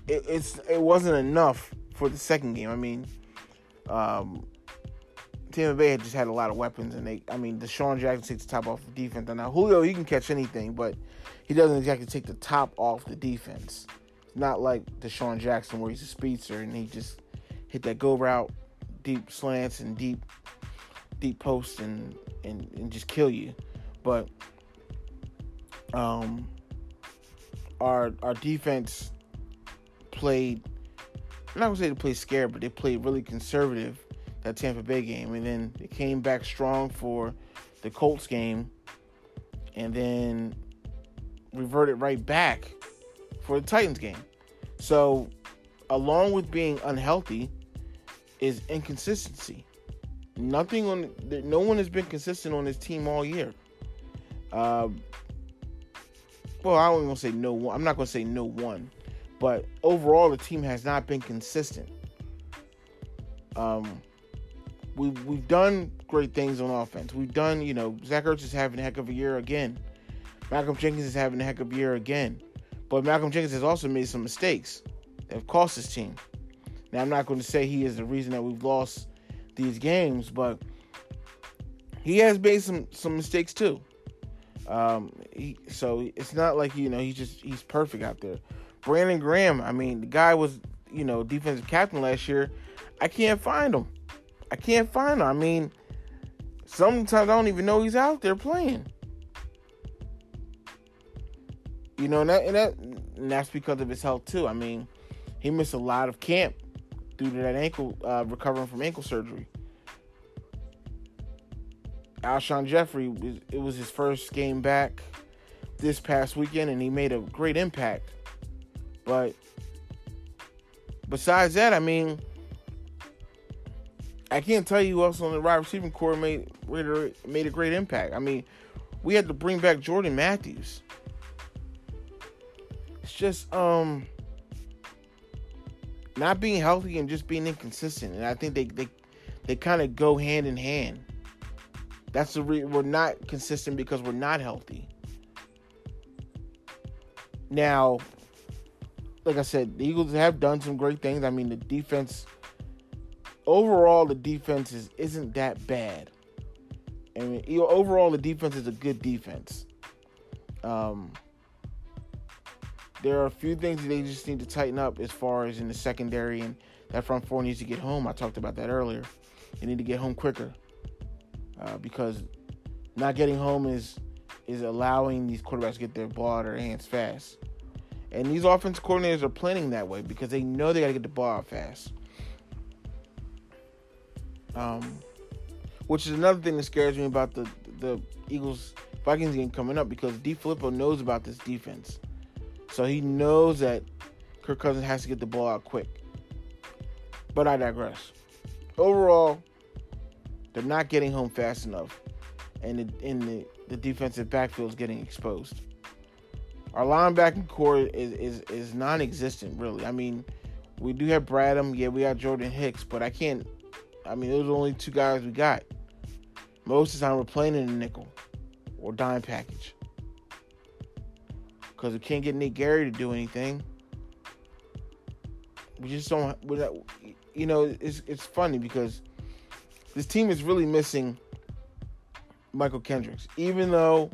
it wasn't enough for the second game. I mean, Tampa Bay had just had a lot of weapons, and Deshaun Jackson takes the top off the defense. And now Julio, he can catch anything, but he doesn't exactly take the top off the defense. It's not like Deshaun Jackson where he's a speedster and he just hit that go route. Deep slants and deep posts and just kill you. But our defense played, I'm not gonna say they played scared, but they played really conservative that Tampa Bay game, and then they came back strong for the Colts game and then reverted right back for the Titans game. So along with being unhealthy is inconsistency. No one has been consistent on this team all year. I don't even want to say no one. I'm not going to say no one, but overall the team has not been consistent. We've done great things on offense. We've done, you know, Zach Ertz is having a heck of a year again. Malcolm Jenkins is having a heck of a year again. But Malcolm Jenkins has also made some mistakes that have cost his team. Now, I'm not going to say he is the reason that we've lost these games, but he has made some mistakes too. So it's not like, you know, he's perfect out there. Brandon Graham, I mean, the guy was, you know, defensive captain last year. I can't find him. I mean, sometimes I don't even know he's out there playing. You know, and that's because of his health too. I mean, he missed a lot of camp due to that ankle, recovering from ankle surgery. Alshon Jeffrey, it was his first game back this past weekend, and he made a great impact. But besides that, I mean, I can't tell you who else on the wide receiving corps made a great impact. I mean, we had to bring back Jordan Matthews. It's just, not being healthy and just being inconsistent. And I think they kind of go hand in hand. That's the reason we're not consistent, because we're not healthy. Now, like I said, the Eagles have done some great things. I mean, the defense, overall, the defense isn't that bad. I mean, overall, the defense is a good defense. There are a few things they just need to tighten up as far as in the secondary, and that front four needs to get home. I talked about that earlier. They need to get home quicker because not getting home is allowing these quarterbacks to get their ball out of their hands fast. And these offense coordinators are planning that way because they know they got to get the ball out fast. Which is another thing that scares me about the Eagles-Vikings game coming up, because DeFilippo knows about this defense. So he knows that Kirk Cousins has to get the ball out quick. But I digress. Overall, they're not getting home fast enough, and the defensive backfield is getting exposed. Our linebacking core is non-existent, really. I mean, we do have Bradham. Yeah, we got Jordan Hicks, but I can't. I mean, those are only two guys we got. Most of the time, we're playing in a nickel or dime package because we can't get Nate Gary to do anything. We just don't. We're not, you know, it's funny because this team is really missing Michael Kendricks, even though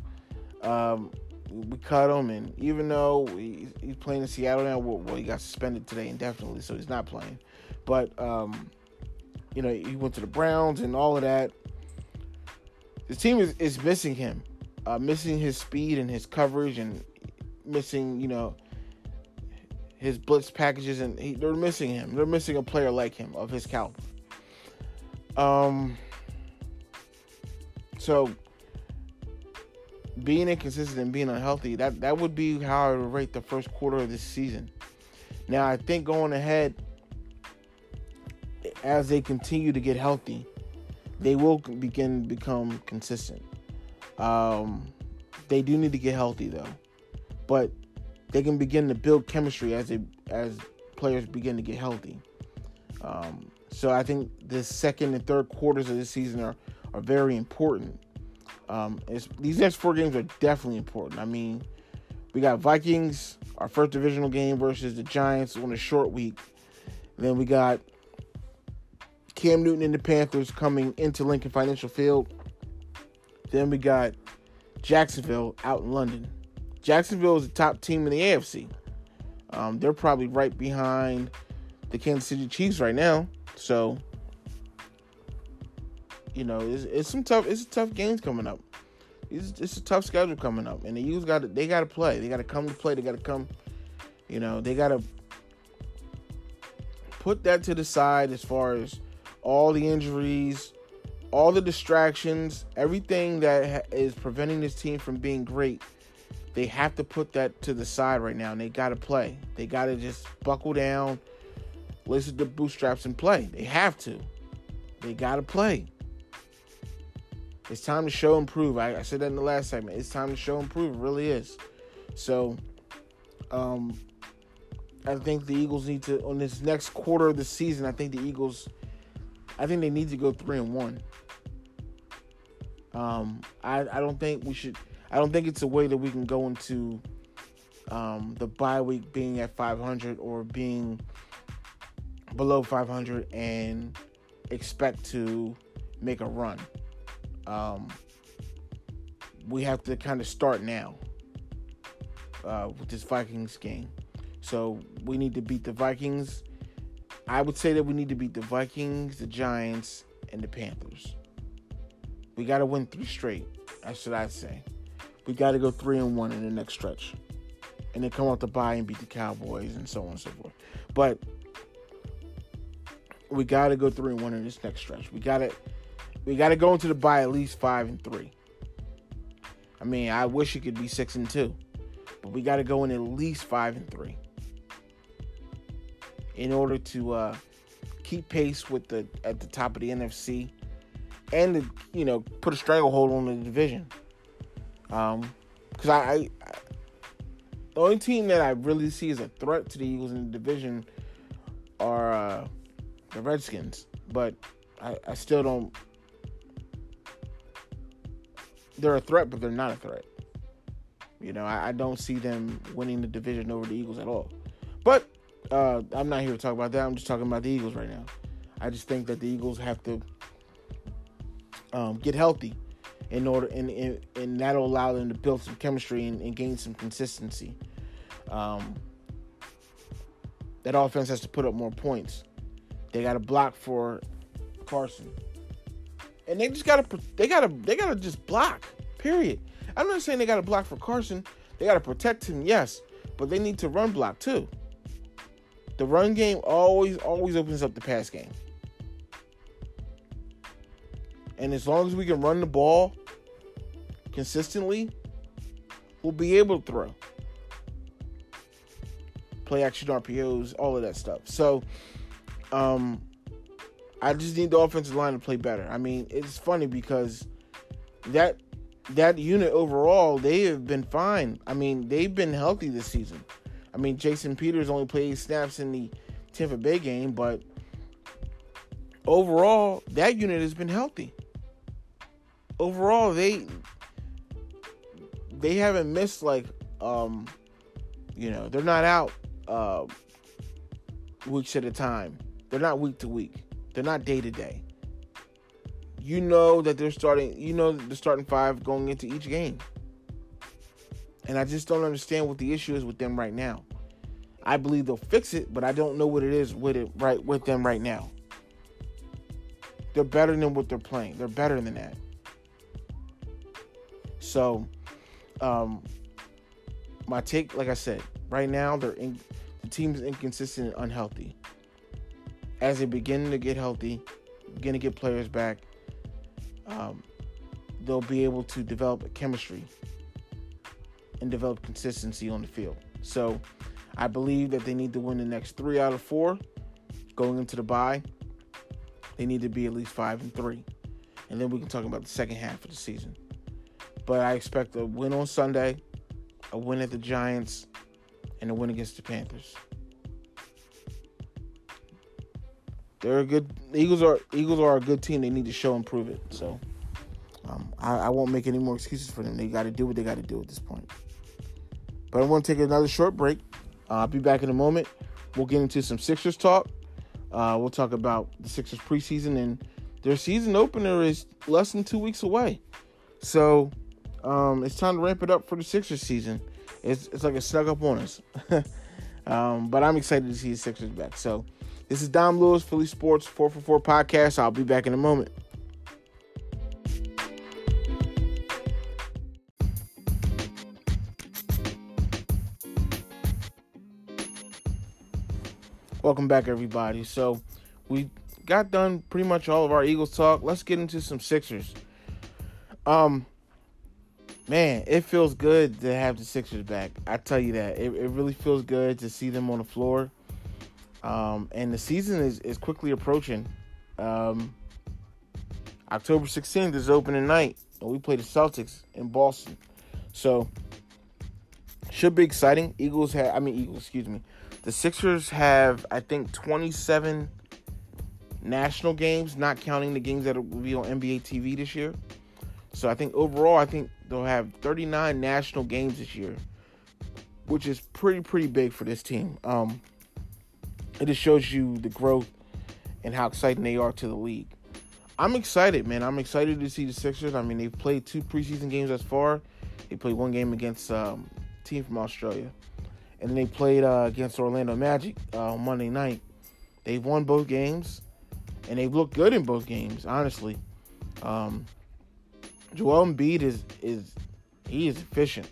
we cut him, and even though he's playing in Seattle now. Well, he got suspended today indefinitely, so he's not playing. But you know, he went to the Browns and all of that. The team is missing him, missing his speed and his coverage, and missing, you know, his blitz packages, and they're missing him. They're missing a player like him of his caliber. So being inconsistent and being unhealthy, that would be how I would rate the first quarter of this season. Now, I think going ahead, as they continue to get healthy, they will become consistent. They do need to get healthy, though. But they can begin to build chemistry as players begin to get healthy. So I think the second and third quarters of this season are very important. These next four games are definitely important. I mean, we got Vikings, our first divisional game versus the Giants on a short week. And then we got Cam Newton and the Panthers coming into Lincoln Financial Field. Then we got Jacksonville out in London. Jacksonville is the top team in the AFC. They're probably right behind the Kansas City Chiefs right now. So, you know, it's tough games coming up. It's a tough schedule coming up, and the Eagles got to play. They got to come to play. They got to come. You know, they got to put that to the side as far as all the injuries, all the distractions, everything that is preventing this team from being great. They have to put that to the side right now, and they got to play. They got to just buckle down, listen to bootstraps, and play. They have to. They got to play. It's time to show and prove. I said that in the last segment. It's time to show and prove. It really is. So, I think the Eagles need to, on this next quarter of the season, I think they need to go 3-1. I don't think it's a way that we can go into the bye week being at 500 or being below 500 and expect to make a run. We have to kind of start now with this Vikings game. So we need to beat the Vikings. I would say that we need to beat the Vikings, the Giants, and the Panthers. We got to win 3 straight. That's what I'd say. We got to go 3-1 in the next stretch, and then come out the bye and beat the Cowboys and so on and so forth. But we got to go 3-1 in this next stretch. We got to go into the bye at least 5-3. I mean, I wish it could be 6-2, but we got to go in at least 5-3 in order to keep pace with at the top of the NFC and to, you know, put a stranglehold on the division. Because I the only team that I really see as a threat to the Eagles in the division are the Redskins, but I still don't. they're a threat, but they're not a threat. You know, I don't see them winning the division over the Eagles at all. But I'm not here to talk about that. I'm just talking about the Eagles right now. I just think that the Eagles have to get healthy in order, and that'll allow them to build some chemistry and gain some consistency. That offense has to put up more points. They got to block for Carson, and they gotta just block. Period. I'm not saying they got to block for Carson. They got to protect him, yes, but they need to run block too. The run game always opens up the pass game. And as long as we can run the ball consistently, we'll be able to throw. Play action RPOs, all of that stuff. So, I just need the offensive line to play better. I mean, it's funny because that unit overall, they have been fine. I mean, they've been healthy this season. I mean, Jason Peters only played snaps in the Tampa Bay game, but overall, that unit has been healthy. Overall, they haven't missed, like, they're not out weeks at a time. They're not week to week. They're not day to day. You know that they're starting, you know, the starting five going into each game. And I just don't understand what the issue is with them right now. I believe they'll fix it, but I don't know what it is with it right with them right now. They're better than what they're playing. They're better than that. So, my take, like I said, right now the team's inconsistent and unhealthy. As they begin to get healthy, begin to get players back, they'll be able to develop chemistry and develop consistency on the field. So, I believe that they need to win the next 3 out of 4 going into the bye. They need to be at least 5-3. And then we can talk about the second half of the season. But I expect a win on Sunday, a win at the Giants, and a win against the Panthers. They're a good Eagles are a good team. They need to show and prove it. So I won't make any more excuses for them. They got to do what they got to do at this point. But I'm going to take another short break. I'll be back in a moment. We'll get into some Sixers talk. We'll talk about the Sixers preseason, and their season opener is less than 2 weeks away. So it's time to ramp it up for the Sixers season. It's like it snuck up on us. But I'm excited to see the Sixers back. So this is Dom Lewis, Philly Sports 444 Podcast. I'll be back in a moment. Welcome back, everybody. So we got done pretty much all of our Eagles talk. Let's get into some Sixers. Man, it feels good to have the Sixers back. I tell you that. It really feels good to see them on the floor. And the season is quickly approaching. October 16th is opening night, and we play the Celtics in Boston. So should be exciting. The Sixers have, I think, 27 national games, not counting the games that will be on NBA TV this year. So I think overall, they'll have 39 national games this year, which is pretty big for this team. It just shows you the growth and how exciting they are to the league. I'm excited, man. I'm excited to see the Sixers. I mean, they've played 2 preseason games thus far. They played 1 game against a team from Australia. And they played against Orlando Magic on Monday night. They've won both games, and they've looked good in both games, honestly. Joel Embiid is efficient.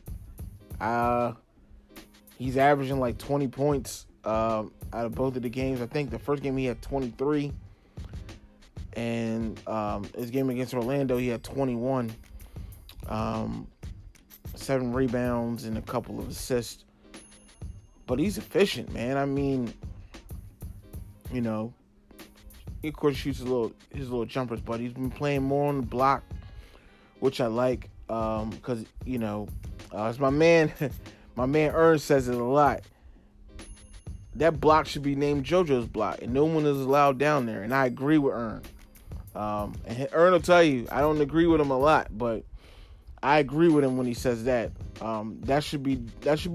He's averaging like 20 points out of both of the games. I think the first game he had 23, and his game against Orlando he had 21, 7 rebounds and a couple of assists. But he's efficient, man. I mean, you know, he of course shoots his little jumpers, but he's been playing more on the block, which I like, because you know, as my man Ertz says it a lot. That block should be named JoJo's block, and no one is allowed down there. And I agree with Ertz. And Ertz will tell you I don't agree with him a lot, but I agree with him when he says that. That should be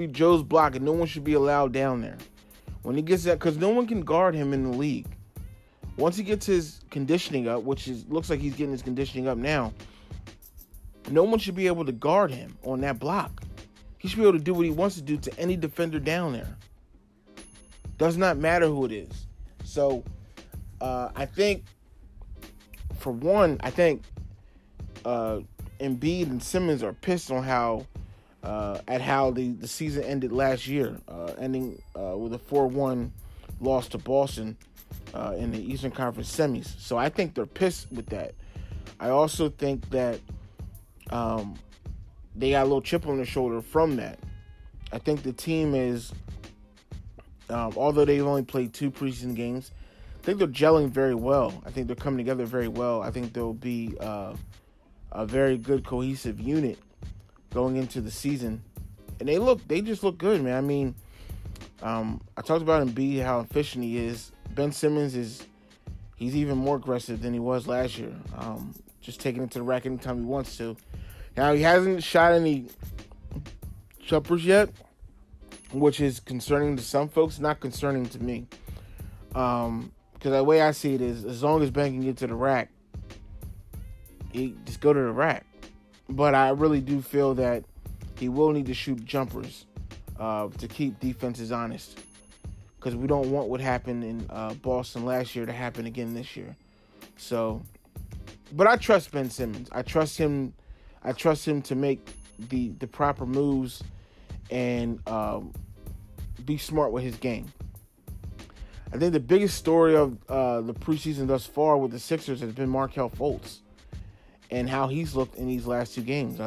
Joe's block, and no one should be allowed down there when he gets that, because no one can guard him in the league. Once he gets his conditioning up, which is looks like he's getting his conditioning up now, no one should be able to guard him on that block. He should be able to do what he wants to do to any defender down there. Does not matter who it is. So, I think, for one, I think Embiid and Simmons are pissed on how the season ended last year, ending with a 4-1 loss to Boston in the Eastern Conference semis. So I think they're pissed with that. I also think that they got a little chip on their shoulder from that. I think the team is, although they've only played 2 preseason games, I think they're gelling very well. I think they're coming together very well. I think they'll be a very good cohesive unit going into the season. And they just look good, man. I mean, I talked about Embiid, how efficient he is. Ben Simmons he's even more aggressive than he was last year. Just taking it to the rack anytime he wants to. Now, he hasn't shot any jumpers yet, which is concerning to some folks, not concerning to me. Because the way I see it is, as long as Ben can get to the rack, he just go to the rack. But I really do feel that he will need to shoot jumpers to keep defenses honest, because we don't want what happened in Boston last year to happen again this year. So, but I trust Ben Simmons. I trust him to make the proper moves and be smart with his game. I think the biggest story of the preseason thus far with the Sixers has been Markelle Fultz and how he's looked in these last 2 games.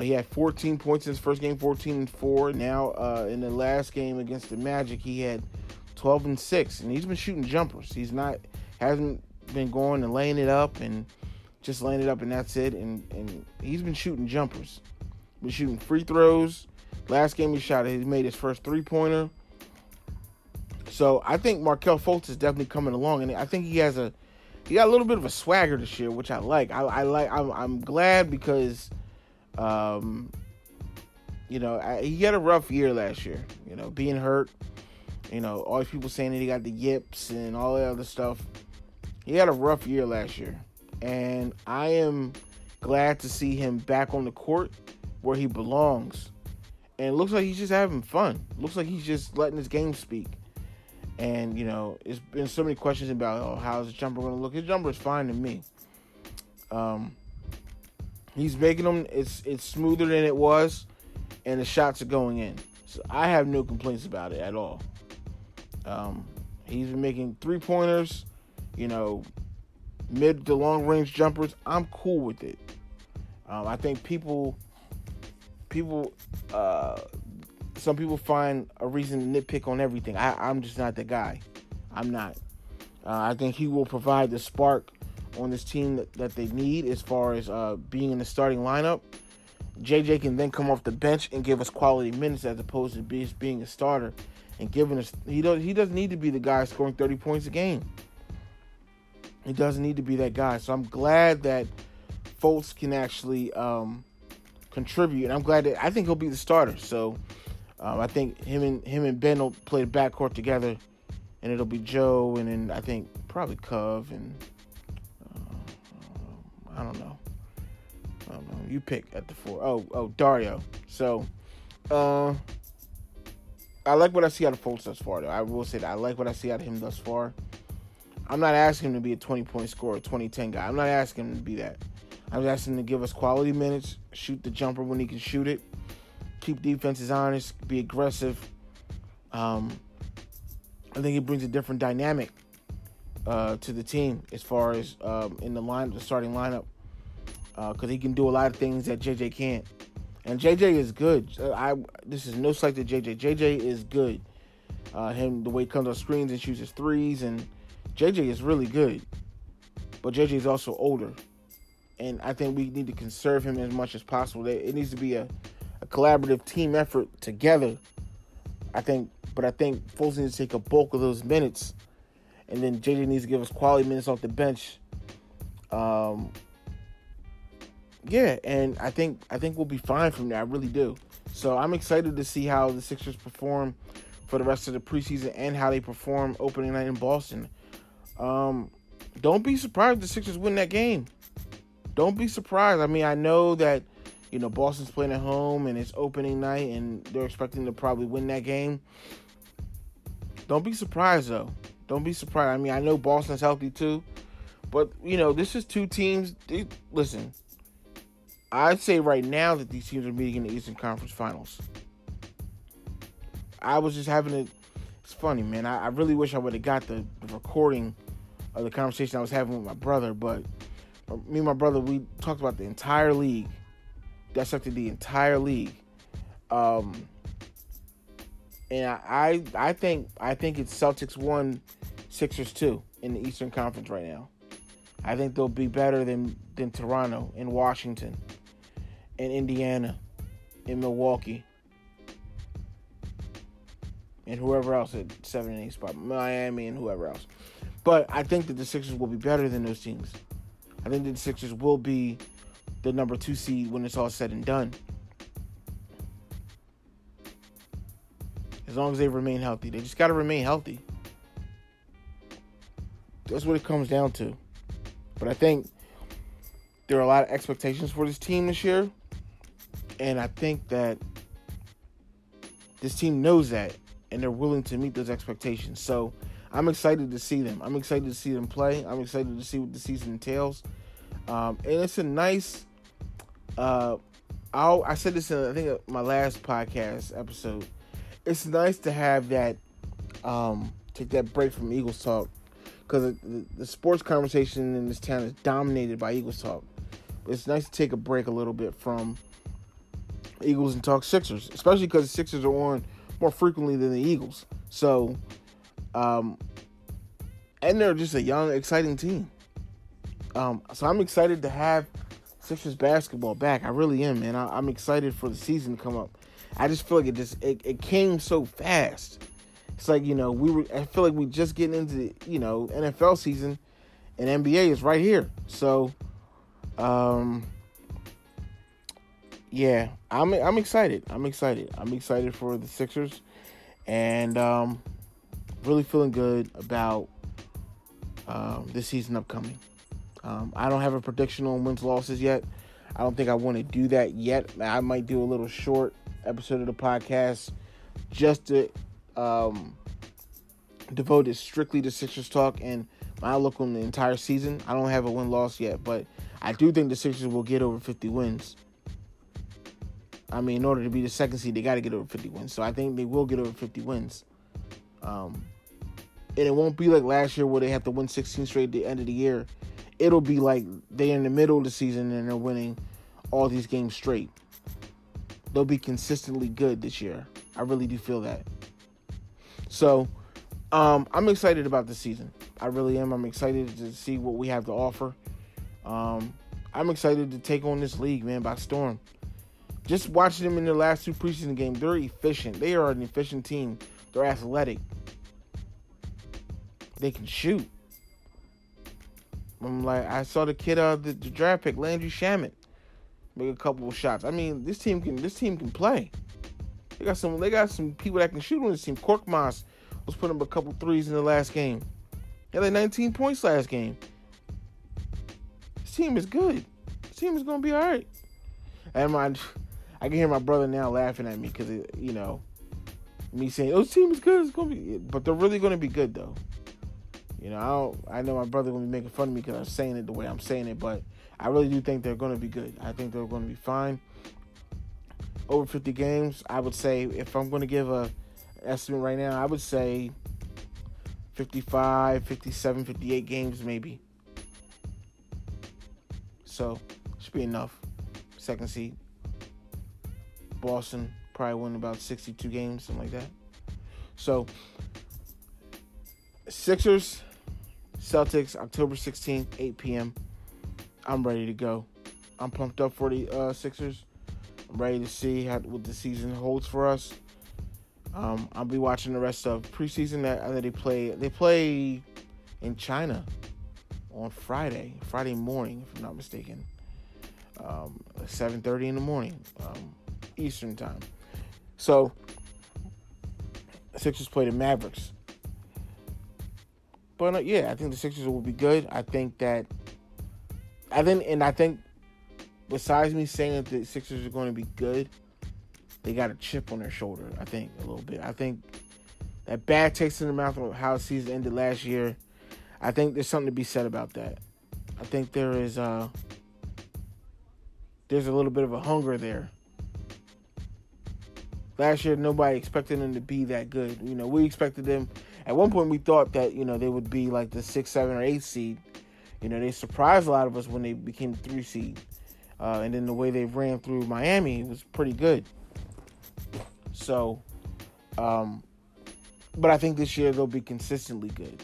He had 14 points in his first game, 14-4. Now, in the last game against the Magic, he had 12-6, and he's been shooting jumpers. Hasn't been going and laying it up and just laying it up, and that's it. And he's been shooting jumpers, been shooting free throws. Last game he made his first 3-pointer. So I think Markelle Fultz is definitely coming along, and I think he got a little bit of a swagger this year, which I like. I'm glad because, he had a rough year last year. Being hurt. All these people saying that he got the yips and all that other stuff. He had a rough year last year, and I am glad to see him back on the court where he belongs. And it looks like he's just having fun. It looks like he's just letting his game speak. And, it's been so many questions about, how's the jumper going to look? His jumper is fine to me. He's making them, it's smoother than it was, and the shots are going in. So I have no complaints about it at all. He's been making 3-pointers, mid to long-range jumpers. I'm cool with it. I think people some people find a reason to nitpick on everything. I'm just not the guy. I'm not. I think he will provide the spark on this team that they need as far as being in the starting lineup. JJ can then come off the bench and give us quality minutes as opposed to being a starter and giving us. He doesn't need to be the guy scoring 30 points a game. He doesn't need to be that guy. So I'm glad that Fultz can actually contribute, and I'm glad that I think he'll be the starter. So. I think him and Ben will play the backcourt together, and it'll be Joe, and then I think probably Cove, and I don't know. You pick at the 4. Oh, Dario. So, I like what I see out of Fultz thus far, though. I will say that I like what I see out of him thus far. I'm not asking him to be a 20-point scorer, 20-10 guy. I'm not asking him to be that. I'm asking him to give us quality minutes, shoot the jumper when he can shoot it, keep defenses honest, be aggressive. I think he brings a different dynamic to the team as far as in the starting lineup, because he can do a lot of things that JJ can't. And JJ is good. This is no slight to JJ. JJ is good. The way he comes on screens and shoots his threes, and JJ is really good. But JJ is also older, and I think we need to conserve him as much as possible. It needs to be a collaborative team effort together, I think. But I think Fultz needs to take a bulk of those minutes, and then JJ needs to give us quality minutes off the bench Yeah, and I think we'll be fine from there. I really do. So I'm excited to see how the Sixers perform for the rest of the preseason and how they perform opening night in Boston. Don't be surprised if the Sixers win that game. Don't be surprised. I mean, I know that, you know, Boston's playing at home and it's opening night and they're expecting to probably win that game. Don't be surprised, though. Don't be surprised. I mean, I know Boston's healthy, too. But, you know, this is two teams. Listen, I'd say right now that these teams are meeting in the Eastern Conference Finals. I was just having a... It's funny, man. I really wish I would have got the recording of the conversation I was having with my brother. But me and my brother, we talked about the entire league. Dissected the entire league. And I think it's Celtics 1, Sixers 2 in the Eastern Conference right now. I think they'll be better than Toronto and Washington and Indiana and Milwaukee and whoever else at 7 and 8 spot, Miami and whoever else. But I think that the Sixers will be better than those teams. I think that the Sixers will be the number 2 seed when it's all said and done. As long as they remain healthy. They just got to remain healthy. That's what it comes down to. But I think there are a lot of expectations for this team this year. And I think that this team knows that. And they're willing to meet those expectations. So I'm excited to see them. I'm excited to see them play. I'm excited to see what the season entails. And it's a nice... I said this in, I think, my last podcast episode. It's nice to have that, take that break from Eagles talk, because the sports conversation in this town is dominated by Eagles talk. It's nice to take a break a little bit from Eagles and talk Sixers, especially because the Sixers are on more frequently than the Eagles. So, and they're just a young, exciting team. So I'm excited to have Sixers basketball back. I really am, man. I'm excited for the season to come up. I just feel like it came so fast. It's like, you know, I feel like we just getting into, you know, NFL season, and NBA is right here. So, yeah, I'm excited. I'm excited. I'm excited for the Sixers, and really feeling good about this season upcoming. I don't have a prediction on wins losses yet. I don't think I want to do that yet. I might do a little short episode of the podcast just to devote it strictly to Sixers talk and my outlook on the entire season. I don't have a win-loss yet, but I do think the Sixers will get over 50 wins. I mean, in order to be the second seed, they got to get over 50 wins, so I think they will get over 50 wins. And it won't be like last year where they have to win 16 straight at the end of the year. It'll be like they're in the middle of the season and they're winning all these games straight. They'll be consistently good this year. I really do feel that. So, I'm excited about this season. I really am. I'm excited to see what we have to offer. I'm excited to take on this league, man, by storm. Just watching them in their last two preseason games, they're efficient. They are an efficient team. They're athletic. They can shoot. I'm like, I saw the kid out of the draft pick, Landry Shamet, make a couple of shots. I mean, this team can play. They got some people that can shoot on this team. Korkmaz was putting up a couple threes in the last game. They had like 19 points last game. This team is good. This team is gonna be all right. And I can hear my brother now laughing at me because, you know, me saying, "Oh, this team is good. It's gonna be," but they're really gonna be good though. You know, I know my brother gonna be making fun of me because I'm saying it the way I'm saying it, but I really do think they're gonna be good. I think they're gonna be fine. Over 50 games, I would say, if I'm gonna give an estimate right now, I would say 55, 57, 58 games maybe. So should be enough. Second seed. Boston probably won about 62 games, something like that. So Sixers, Celtics, October 16th, 8 p.m. I'm ready to go. I'm pumped up for the Sixers. I'm ready to see what the season holds for us. I'll be watching the rest of preseason. That they play in China on Friday morning, if I'm not mistaken. 7:30 in the morning, Eastern time. So Sixers play the Mavericks. But yeah, I think the Sixers will be good. I think besides me saying that the Sixers are going to be good, they got a chip on their shoulder, I think, a little bit. I think that bad taste in the mouth of how the season ended last year, I think there's something to be said about that. I think there is there's a little bit of a hunger there. Last year, nobody expected them to be that good. You know, we expected them. At one point, we thought that, you know, they would be like the 6, 7, or 8 seed. You know, they surprised a lot of us when they became the 3 seed. And then the way they ran through Miami was pretty good. So, but I think this year they'll be consistently good.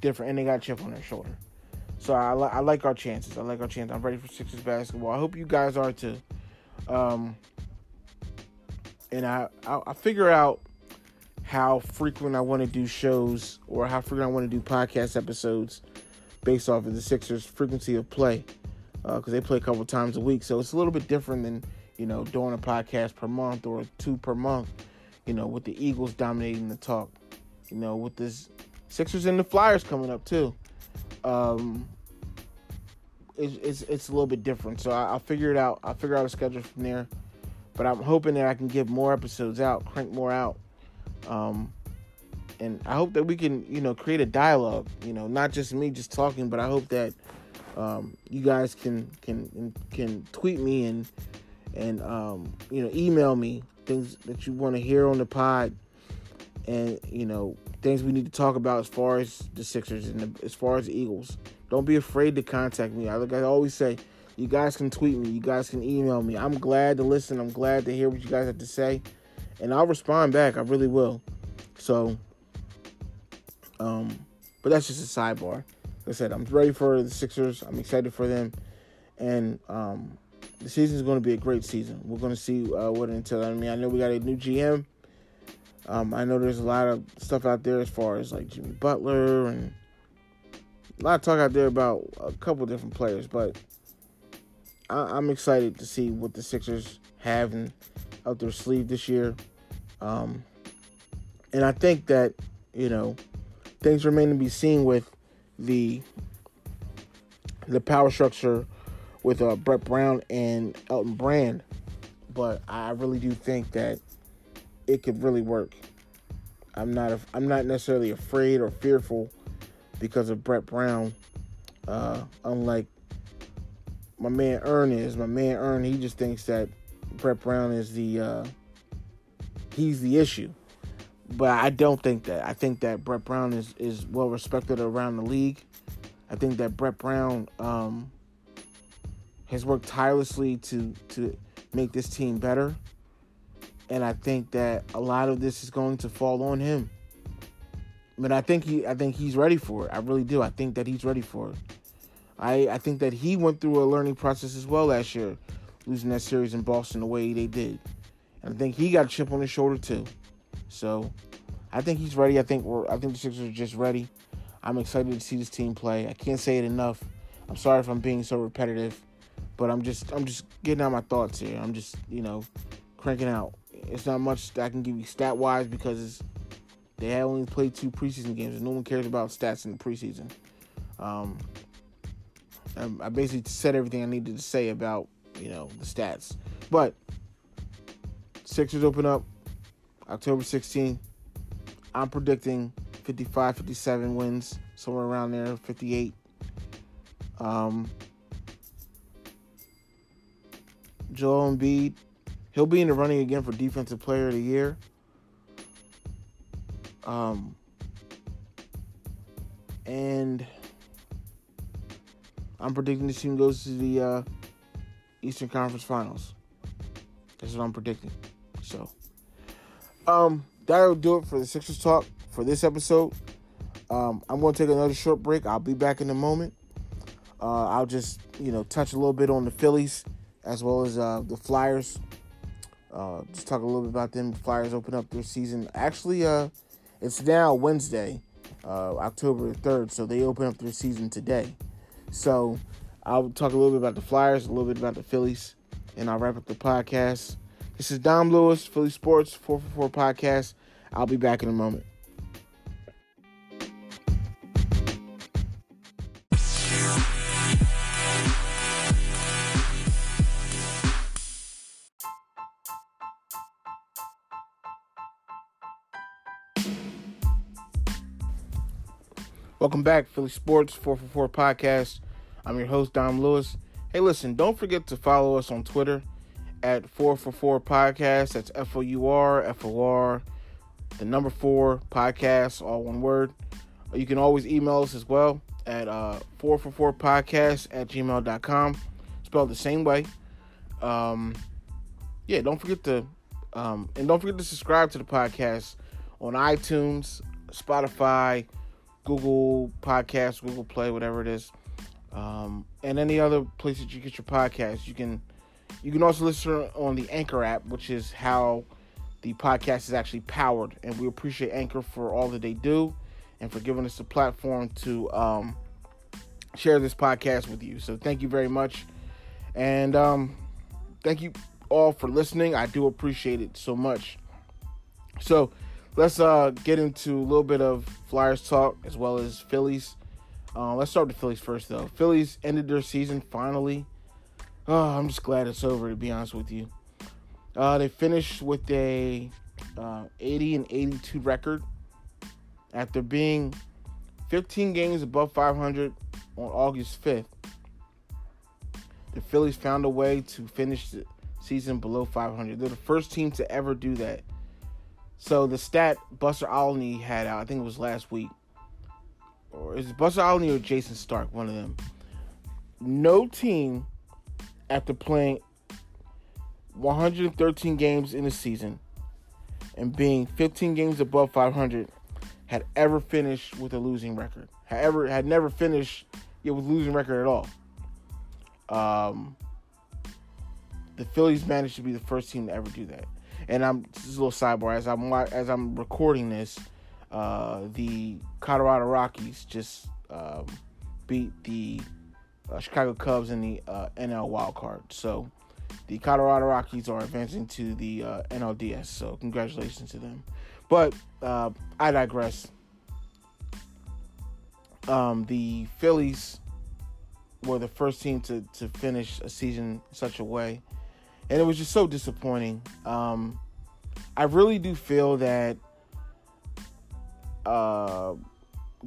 Different, and they got a chip on their shoulder. So I like our chances. I'm ready for Sixers basketball. I hope you guys are too. And I figure out how frequent I want to do shows or how frequent I want to do podcast episodes based off of the Sixers' frequency of play, because they play a couple times a week. So it's a little bit different than, you know, doing a podcast per month or 2 per month, you know, with the Eagles dominating the talk, you know, with this Sixers and the Flyers coming up too. It's a little bit different. So I'll figure it out. I'll figure out a schedule from there. But I'm hoping that I can give more episodes out, crank more out. And I hope that we can, you know, create a dialogue, you know, not just me just talking, but I hope that you guys can tweet me and you know, email me things that you want to hear on the pod, and, you know, things we need to talk about as far as the Sixers and as far as the Eagles. Don't be afraid to contact me. Like I always say, you guys can tweet me. You guys can email me. I'm glad to listen. I'm glad to hear what you guys have to say. And I'll respond back. I really will. So, but that's just a sidebar. Like I said, I'm ready for the Sixers. I'm excited for them. And the season is going to be a great season. We're going to see what it entails. I mean, I know we got a new GM. I know there's a lot of stuff out there as far as, like, Jimmy Butler. And a lot of talk out there about a couple different players. But I'm excited to see what the Sixers have out their sleeve this year. And I think that, you know, things remain to be seen with the power structure with Brett Brown and Elton Brand. But I really do think that it could really work. I'm not necessarily afraid or fearful because of Brett Brown, unlike my man Earn is. My man Earn, he just thinks that Brett Brown is he's the issue. But I don't think that. I think that Brett Brown is well respected around the league. I think that Brett Brown has worked tirelessly to make this team better. And I think that a lot of this is going to fall on him. But I think he's ready for it. I really do. I think that he's ready for it. I think that he went through a learning process as well last year, losing that series in Boston the way they did. And I think he got a chip on his shoulder too. So I think he's ready. I think the Sixers are just ready. I'm excited to see this team play. I can't say it enough. I'm sorry if I'm being so repetitive, but I'm just getting out my thoughts here. I'm just, you know, cranking out. It's not much that I can give you stat wise because they only played 2 preseason games and no one cares about stats in the preseason. I basically said everything I needed to say about, you know, the stats. But Sixers open up October 16th. I'm predicting 55, 57 wins, somewhere around there, 58. Joel Embiid, he'll be in the running again for Defensive Player of the Year. And I'm predicting this team goes to the Eastern Conference Finals. That's what I'm predicting. So, that'll do it for the Sixers Talk for this episode. I'm going to take another short break. I'll be back in a moment. I'll just, you know, touch a little bit on the Phillies as well as the Flyers. Just talk a little bit about them. The Flyers open up their season. Actually, it's now Wednesday, October 3rd, so they open up their season today. So I'll talk a little bit about the Flyers, a little bit about the Phillies, and I'll wrap up the podcast. This is Dom Lewis, Philly Sports 444 Podcast. I'll be back in a moment. Welcome back, Philly Sports 444 Podcast. I'm your host, Dom Lewis. Hey, listen, don't forget to follow us on Twitter at 444 Podcast. That's FOUR, the number 4 podcast, all one word. You can always email us as well at 444podcast at gmail.com, spelled the same way. Don't forget to, and don't forget to subscribe to the podcast on iTunes, Spotify, Google Podcasts, Google Play, whatever it is, and any other place that you get your podcast. You can also listen on the Anchor app, which is how the podcast is actually powered. And we appreciate Anchor for all that they do and for giving us the platform to share this podcast with you. So thank you very much, and thank you all for listening. I do appreciate it so much. So let's get into a little bit of Flyers talk as well as Phillies. Let's start with the Phillies first, though. Phillies ended their season finally. Oh, I'm just glad it's over, to be honest with you. They finished with a 80-82 record after being 15 games above 500 on August 5th. The Phillies found a way to finish the season below 500. They're the first team to ever do that. So the stat Buster Olney had out, I think it was last week, or is it Buster Olney or Jason Stark, one of them. No team, after playing 113 games in the season and being 15 games above 500, had ever finished with a losing record. However, had never finished with a losing record at all. The Phillies managed to be the first team to ever do that. And I'm just a little sidebar, as I'm recording this, the Colorado Rockies just beat the Chicago Cubs in the NL wild card. So the Colorado Rockies are advancing to the NLDS. So congratulations to them. But I digress. The Phillies were the first team to finish a season in such a way. And it was just so disappointing. I really do feel that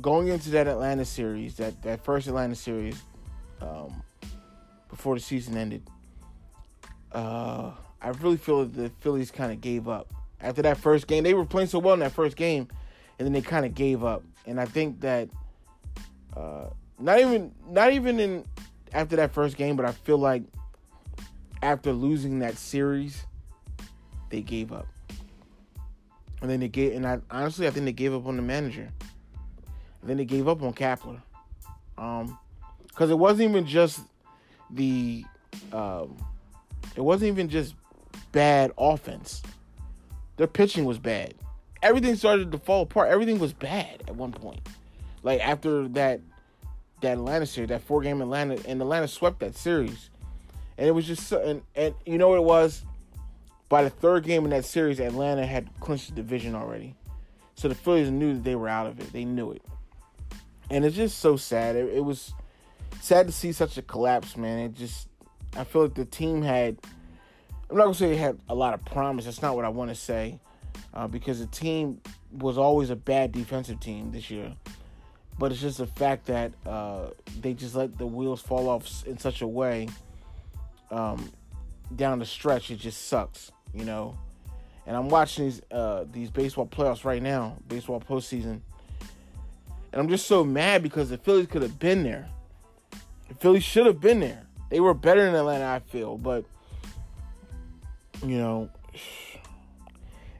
going into that Atlanta series, that first Atlanta series before the season ended, I really feel that the Phillies kind of gave up. After that first game, they were playing so well in that first game, and then they kind of gave up. And I think that not even in after that first game, but I feel like after losing that series, they gave up. And then I think they gave up on the manager. And then they gave up on Kapler. Because it wasn't even just bad offense. Their pitching was bad. Everything started to fall apart. Everything was bad at one point. Like after that Atlanta series, that 4-game Atlanta, and Atlanta swept that series. And it was just so, and you know what it was? By the third game in that series, Atlanta had clinched the division already. So the Phillies knew that they were out of it. They knew it. And it's just so sad. It was sad to see such a collapse, man. I feel like the team had, I'm not going to say they had a lot of promise. That's not what I want to say. Because the team was always a bad defensive team this year. But it's just the fact that they just let the wheels fall off in such a way. Down the stretch, it just sucks, you know. And I'm watching these baseball playoffs right now, baseball postseason, and I'm just so mad because the Phillies could have been there. The Phillies should have been there. They were better than Atlanta, I feel, but you know,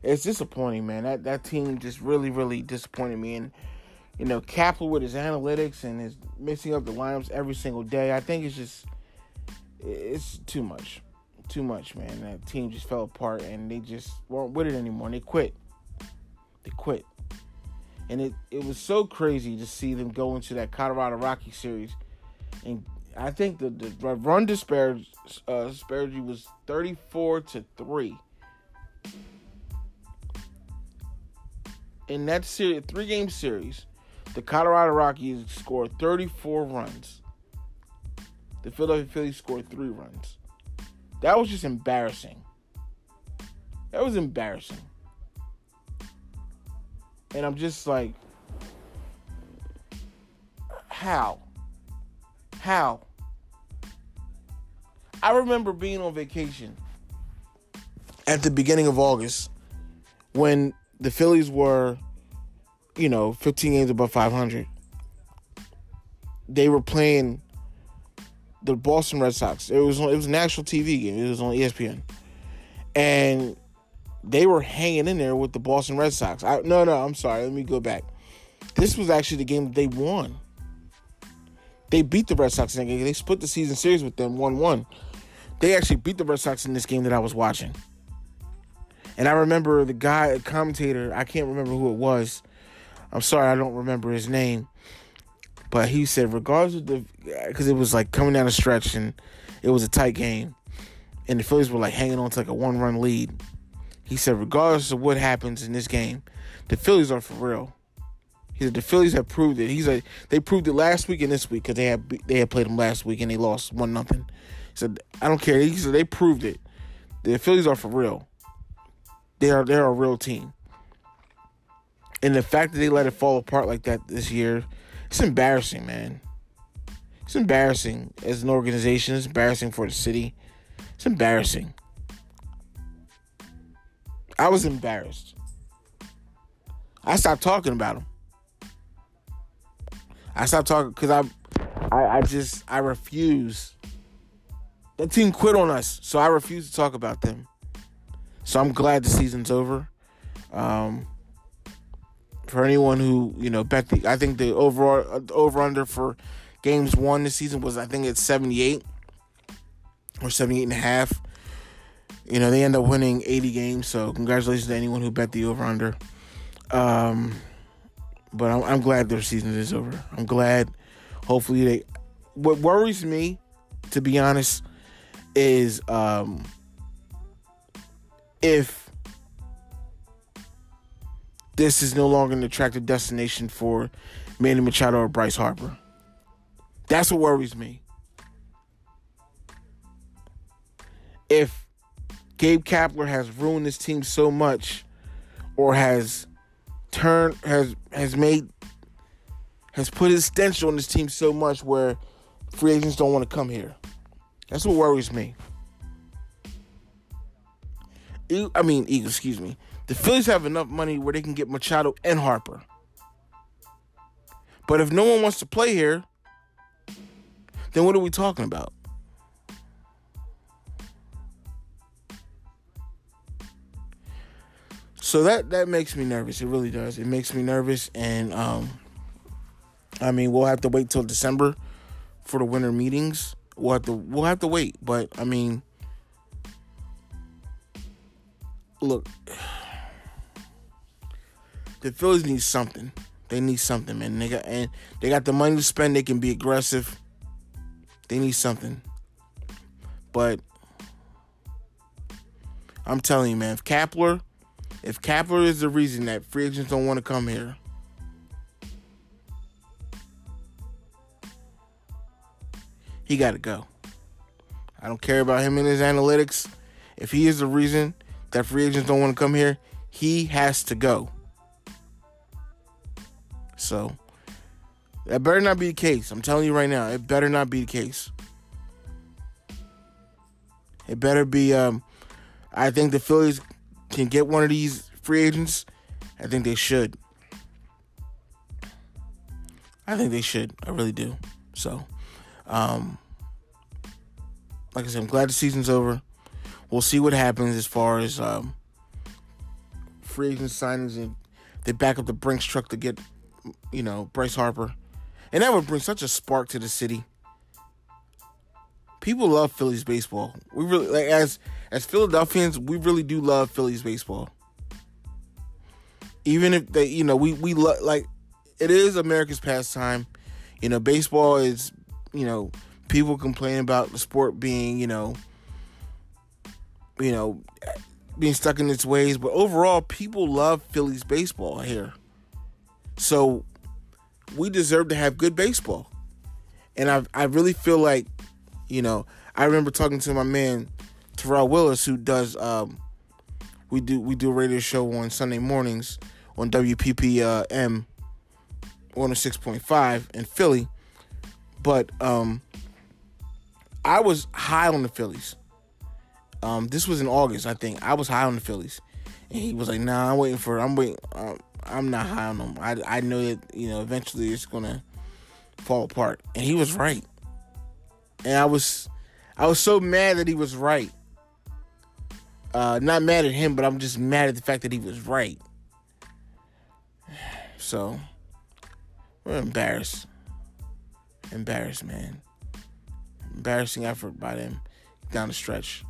it's disappointing, man. That team just really, really disappointed me. And you know, Kapler with his analytics and his mixing up the lineups every single day, I think it's just. It's too much, man. That team just fell apart, and they just weren't with it anymore, and they quit. And it was so crazy to see them go into that Colorado Rockies series, and I think the run disparity was 34-3. In that series, 3-game series, the Colorado Rockies scored 34 runs. The Philadelphia Phillies scored 3 runs. That was just embarrassing. That was embarrassing. And I'm just like, how? How? I remember being on vacation at the beginning of August when the Phillies were, 15 games above 500. They were playing the Boston Red Sox. It was a national TV game. It was on ESPN. And they were hanging in there with the Boston Red Sox. I'm sorry. Let me go back. This was actually the game that they won. They beat the Red Sox in that game. They split the season series with them 1-1. They actually beat the Red Sox in this game that I was watching. And I remember a commentator, I can't remember who it was. I'm sorry, I don't remember his name. But he said, regardless of because it was like coming down a stretch and it was a tight game. And the Phillies were like hanging on to like a 1-run lead. He said, regardless of what happens in this game, the Phillies are for real. He said, the Phillies have proved it. He's like, they proved it last week and this week because they had played them last week and they lost 1-0. He said, I don't care. He said, they proved it. The Phillies are for real. They're a real team. And the fact that they let it fall apart like that this year, it's embarrassing, man. It's embarrassing as an organization. It's embarrassing for the city. It's embarrassing. I was embarrassed. I stopped talking about him. I stopped talking because I refuse. That team quit on us, so I refuse to talk about them. So I'm glad the season's over. For anyone who bet I think the overall over/under for games won this season was it's 78 or 78.5. They end up winning 80 games, so congratulations to anyone who bet the over/under. But I'm glad their season is over. I'm glad. Hopefully, what worries me, to be honest, is if this is no longer an attractive destination for Manny Machado or Bryce Harper. That's what worries me. If Gabe Kapler has ruined this team so much, or has put his stench on this team so much where free agents don't want to come here. That's what worries me. The Phillies have enough money where they can get Machado and Harper. But if no one wants to play here, then what are we talking about? So that makes me nervous. It really does. It makes me nervous. And, we'll have to wait till December for the winter meetings. We'll have to wait. But, look, the Phillies need something. They need something, man. They got the money to spend. They can be aggressive. They need something. But I'm telling you, man, if Kapler is the reason that free agents don't want to come here, he got to go. I don't care about him and his analytics. If he is the reason that free agents don't want to come here, he has to go. So, that better not be the case. I'm telling you right now, it better not be the case. It better be, I think the Phillies can get one of these free agents. I think they should. I really do. So, like I said, I'm glad the season's over. We'll see what happens as far as free agent signings, and they back up the Brinks truck to get, Bryce Harper. And that would bring such a spark to the city. People love Phillies baseball. We really, as Philadelphians, we really do love Phillies baseball. Even if they, we love, it is America's pastime. Baseball is, people complain about the sport being, you know, being stuck in its ways. But overall, people love Phillies baseball here. So we deserve to have good baseball. And I really feel like, I remember talking to my man, Terrell Willis, who does, we do a radio show on Sunday mornings on WPPM 106.5 in Philly. But I was high on the Phillies. This was in August, I think. I was high on the Phillies. And he was like, nah, I'm waiting. I'm not high on them. I know that, eventually it's going to fall apart. And he was right. And I was so mad that he was right. Not mad at him, but I'm just mad at the fact that he was right. So, we're embarrassed. Embarrassed, man. Embarrassing effort by them down the stretch.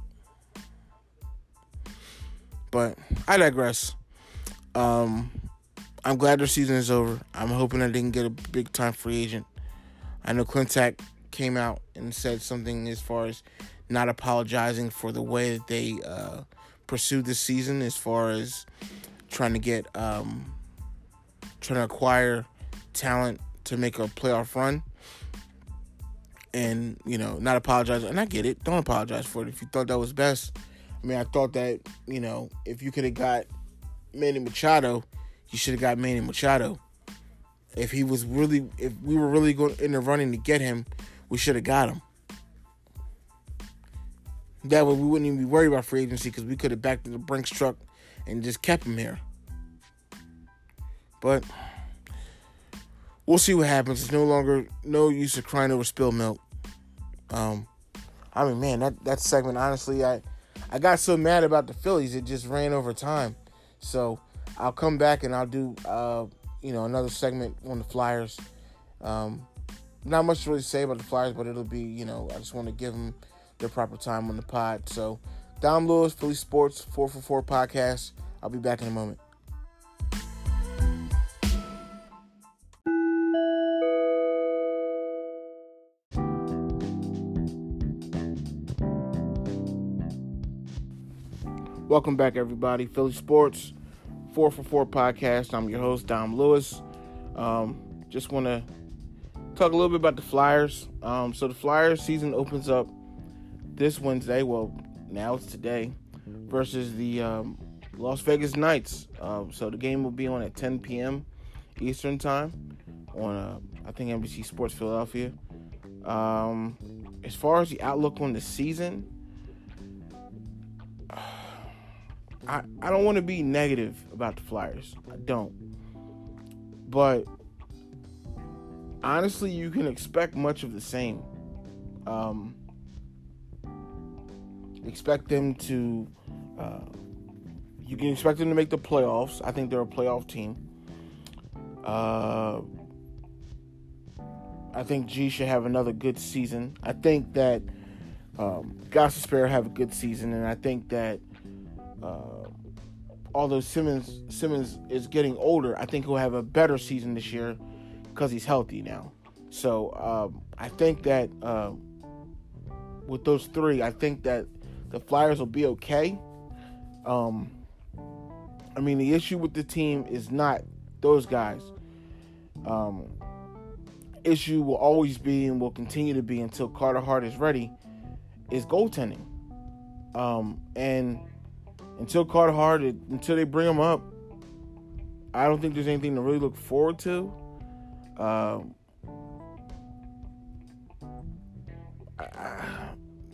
But I digress. I'm glad their season is over. I'm hoping I didn't get a big-time free agent. I know Clintack came out and said something as far as not apologizing for the way that they pursued this season, as far as trying to acquire talent to make a playoff run, and not apologize. And I get it. Don't apologize for it if you thought that was best. I mean, I thought that if you could have got Manny Machado, you should have got Manny Machado. If we were really going in the running to get him, we should have got him. That way, we wouldn't even be worried about free agency because we could have backed the Brinks truck and just kept him here. But we'll see what happens. It's no use of crying over spilled milk. I mean, man, that segment, honestly, I got so mad about the Phillies, it just ran over time. So I'll come back and I'll do, another segment on the Flyers. Not much to really say about the Flyers, but it'll be, I just want to give them their proper time on the pod. So, Dom Lewis, Philly Sports, 444 Podcast. I'll be back in a moment. Welcome back, everybody. Philly Sports, 444 Podcast. I'm your host, Dom Lewis. Just want to talk a little bit about the Flyers. So the Flyers season opens up this Wednesday. Well, now it's today versus the Las Vegas Knights. So the game will be on at 10 p.m. Eastern time on, I think, NBC Sports Philadelphia. As far as the outlook on the season, I don't want to be negative about the Flyers. I don't. But honestly, you can expect much of the same. You can expect them to make the playoffs. I think they're a playoff team. I think G should have another good season. I think that Gossespierre have a good season, and I think that although Simmons is getting older, I think he'll have a better season this year because he's healthy now. So I think that with those three, I think that the Flyers will be okay. I mean, the issue with the team is not those guys. Issue will always be and will continue to be until Carter Hart is ready is goaltending. And until Carter Hart, until they bring him up, I don't think there's anything to really look forward to.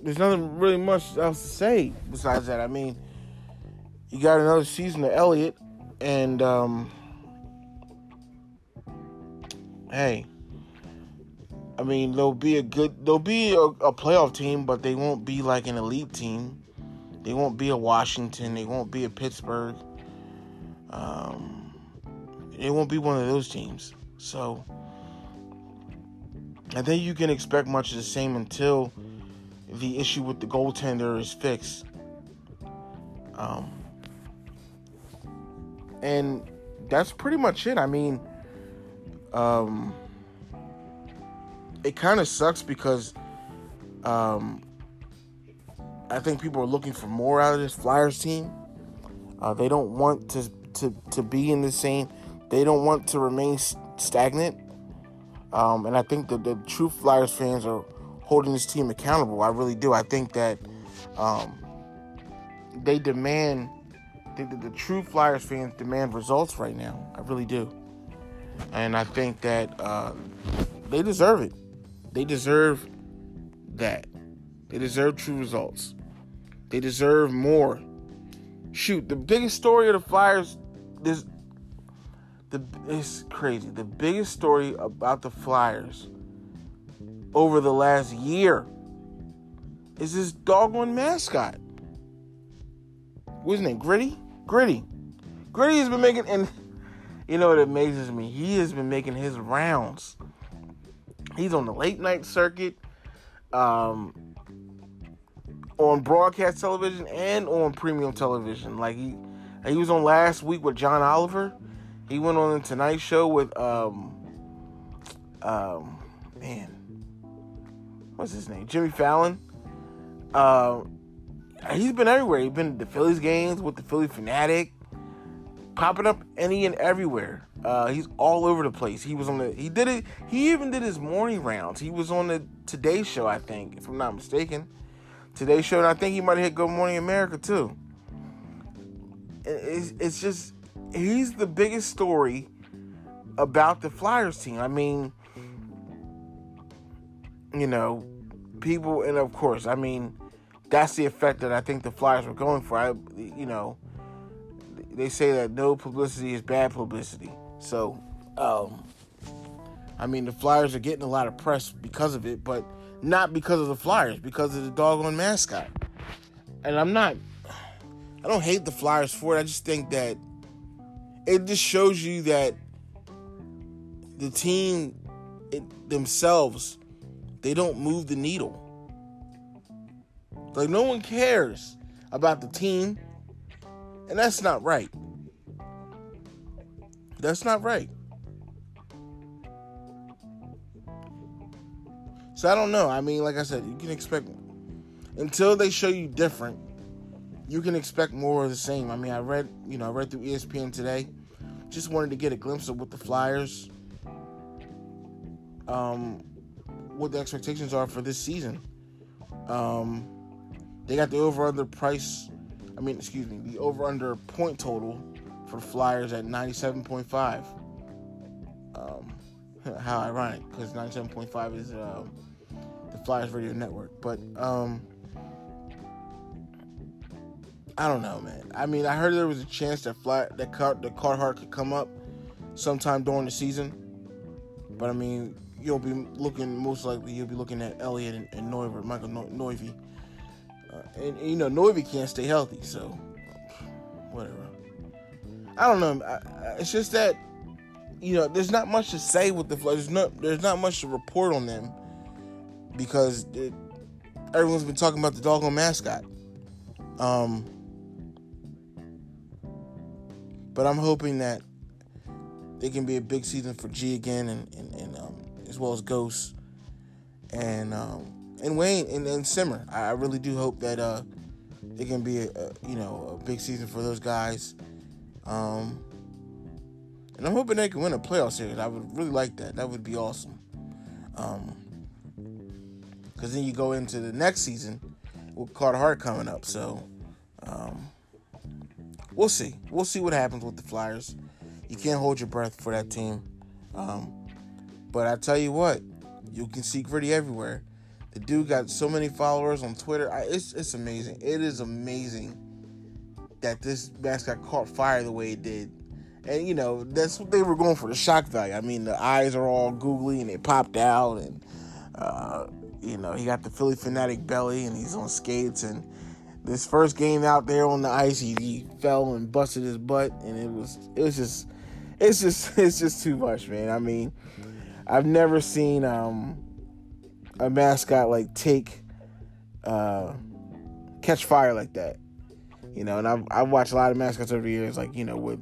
There's nothing really much else to say besides that. I mean, you got another season of Elliott, and hey, I mean, they'll be a playoff team, but they won't be like an elite team. They won't be a Washington. They won't be a Pittsburgh. They won't be one of those teams. So I think you can expect much of the same until the issue with the goaltender is fixed. And that's pretty much it. I mean, it kind of sucks because I think people are looking for more out of this Flyers team. They don't want to be in the same. They don't want to remain stagnant. And I think that the true Flyers fans are holding this team accountable. I really do. I think that they demand. The true Flyers fans demand results right now. I really do. And I think that they deserve it. They deserve that. They deserve true results. They deserve more. Shoot, the biggest story of the Flyers, it's crazy. The biggest story about the Flyers over the last year is this doggone mascot. What's his name? Gritty. Gritty has been making, and you know what amazes me? He has been making his rounds. He's on the late night circuit, on broadcast television and on premium television. Like he was on last week with John Oliver. He went on the Tonight Show with what's his name? Jimmy Fallon. He's been everywhere. He's been to the Phillies games with the Philly Fanatic, popping up any and everywhere. He's all over the place. He even did his morning rounds. He was on the Today Show, I think, if I'm not mistaken. Today Show, and I think he might have hit Good Morning America too. It's just, he's the biggest story about the Flyers team. I mean, you know, people, and of course, I mean, that's the effect that I think the Flyers were going for. They say that no publicity is bad publicity. So, I mean, the Flyers are getting a lot of press because of it, but not because of the Flyers, because of the doggone mascot. And I don't hate the Flyers for it. I just think that it just shows you that the team themselves, they don't move the needle. Like, no one cares about the team. And that's not right. That's not right. So, I don't know. I mean, like I said, you can expect... until they show you different, you can expect more of the same. I mean, I read through ESPN today. Just wanted to get a glimpse of what the Flyers... what the expectations are for this season. They got the over-under the over-under point total for Flyers at 97.5. How ironic, because 97.5 is the Flyers radio network. But I don't know, man. I mean, I heard there was a chance that Carhart could come up sometime during the season. But I mean, you'll be looking at Elliott and Neuver, Michael Neuve. And you know, Neuve can't stay healthy, so whatever. I don't know. It's just that, you know, there's not much to say with the Flyers. There's not much to report on them because everyone's been talking about the doggone mascot. But I'm hoping that it can be a big season for G again and as well as Ghost and Wayne and Simmer. I really do hope that it can be a big season for those guys. And I'm hoping they can win a playoff series. I would really like that. That would be awesome. Because then you go into the next season with Carter Hart coming up. So we'll see. We'll see what happens with the Flyers. You can't hold your breath for that team. But I tell you what, you can see Gritty everywhere. The dude got so many followers on Twitter. It's amazing. It is amazing that this mascot caught fire the way it did. And, you know, that's what they were going for, the shock value. I mean, the eyes are all googly and they popped out. And, you know, he got the Philly Fanatic belly and he's on skates. And this first game out there on the ice, he fell and busted his butt. And it's just too much, man. I mean, I've never seen... a mascot like catch fire like that, you know. And I've watched a lot of mascots over the years, like, you know, with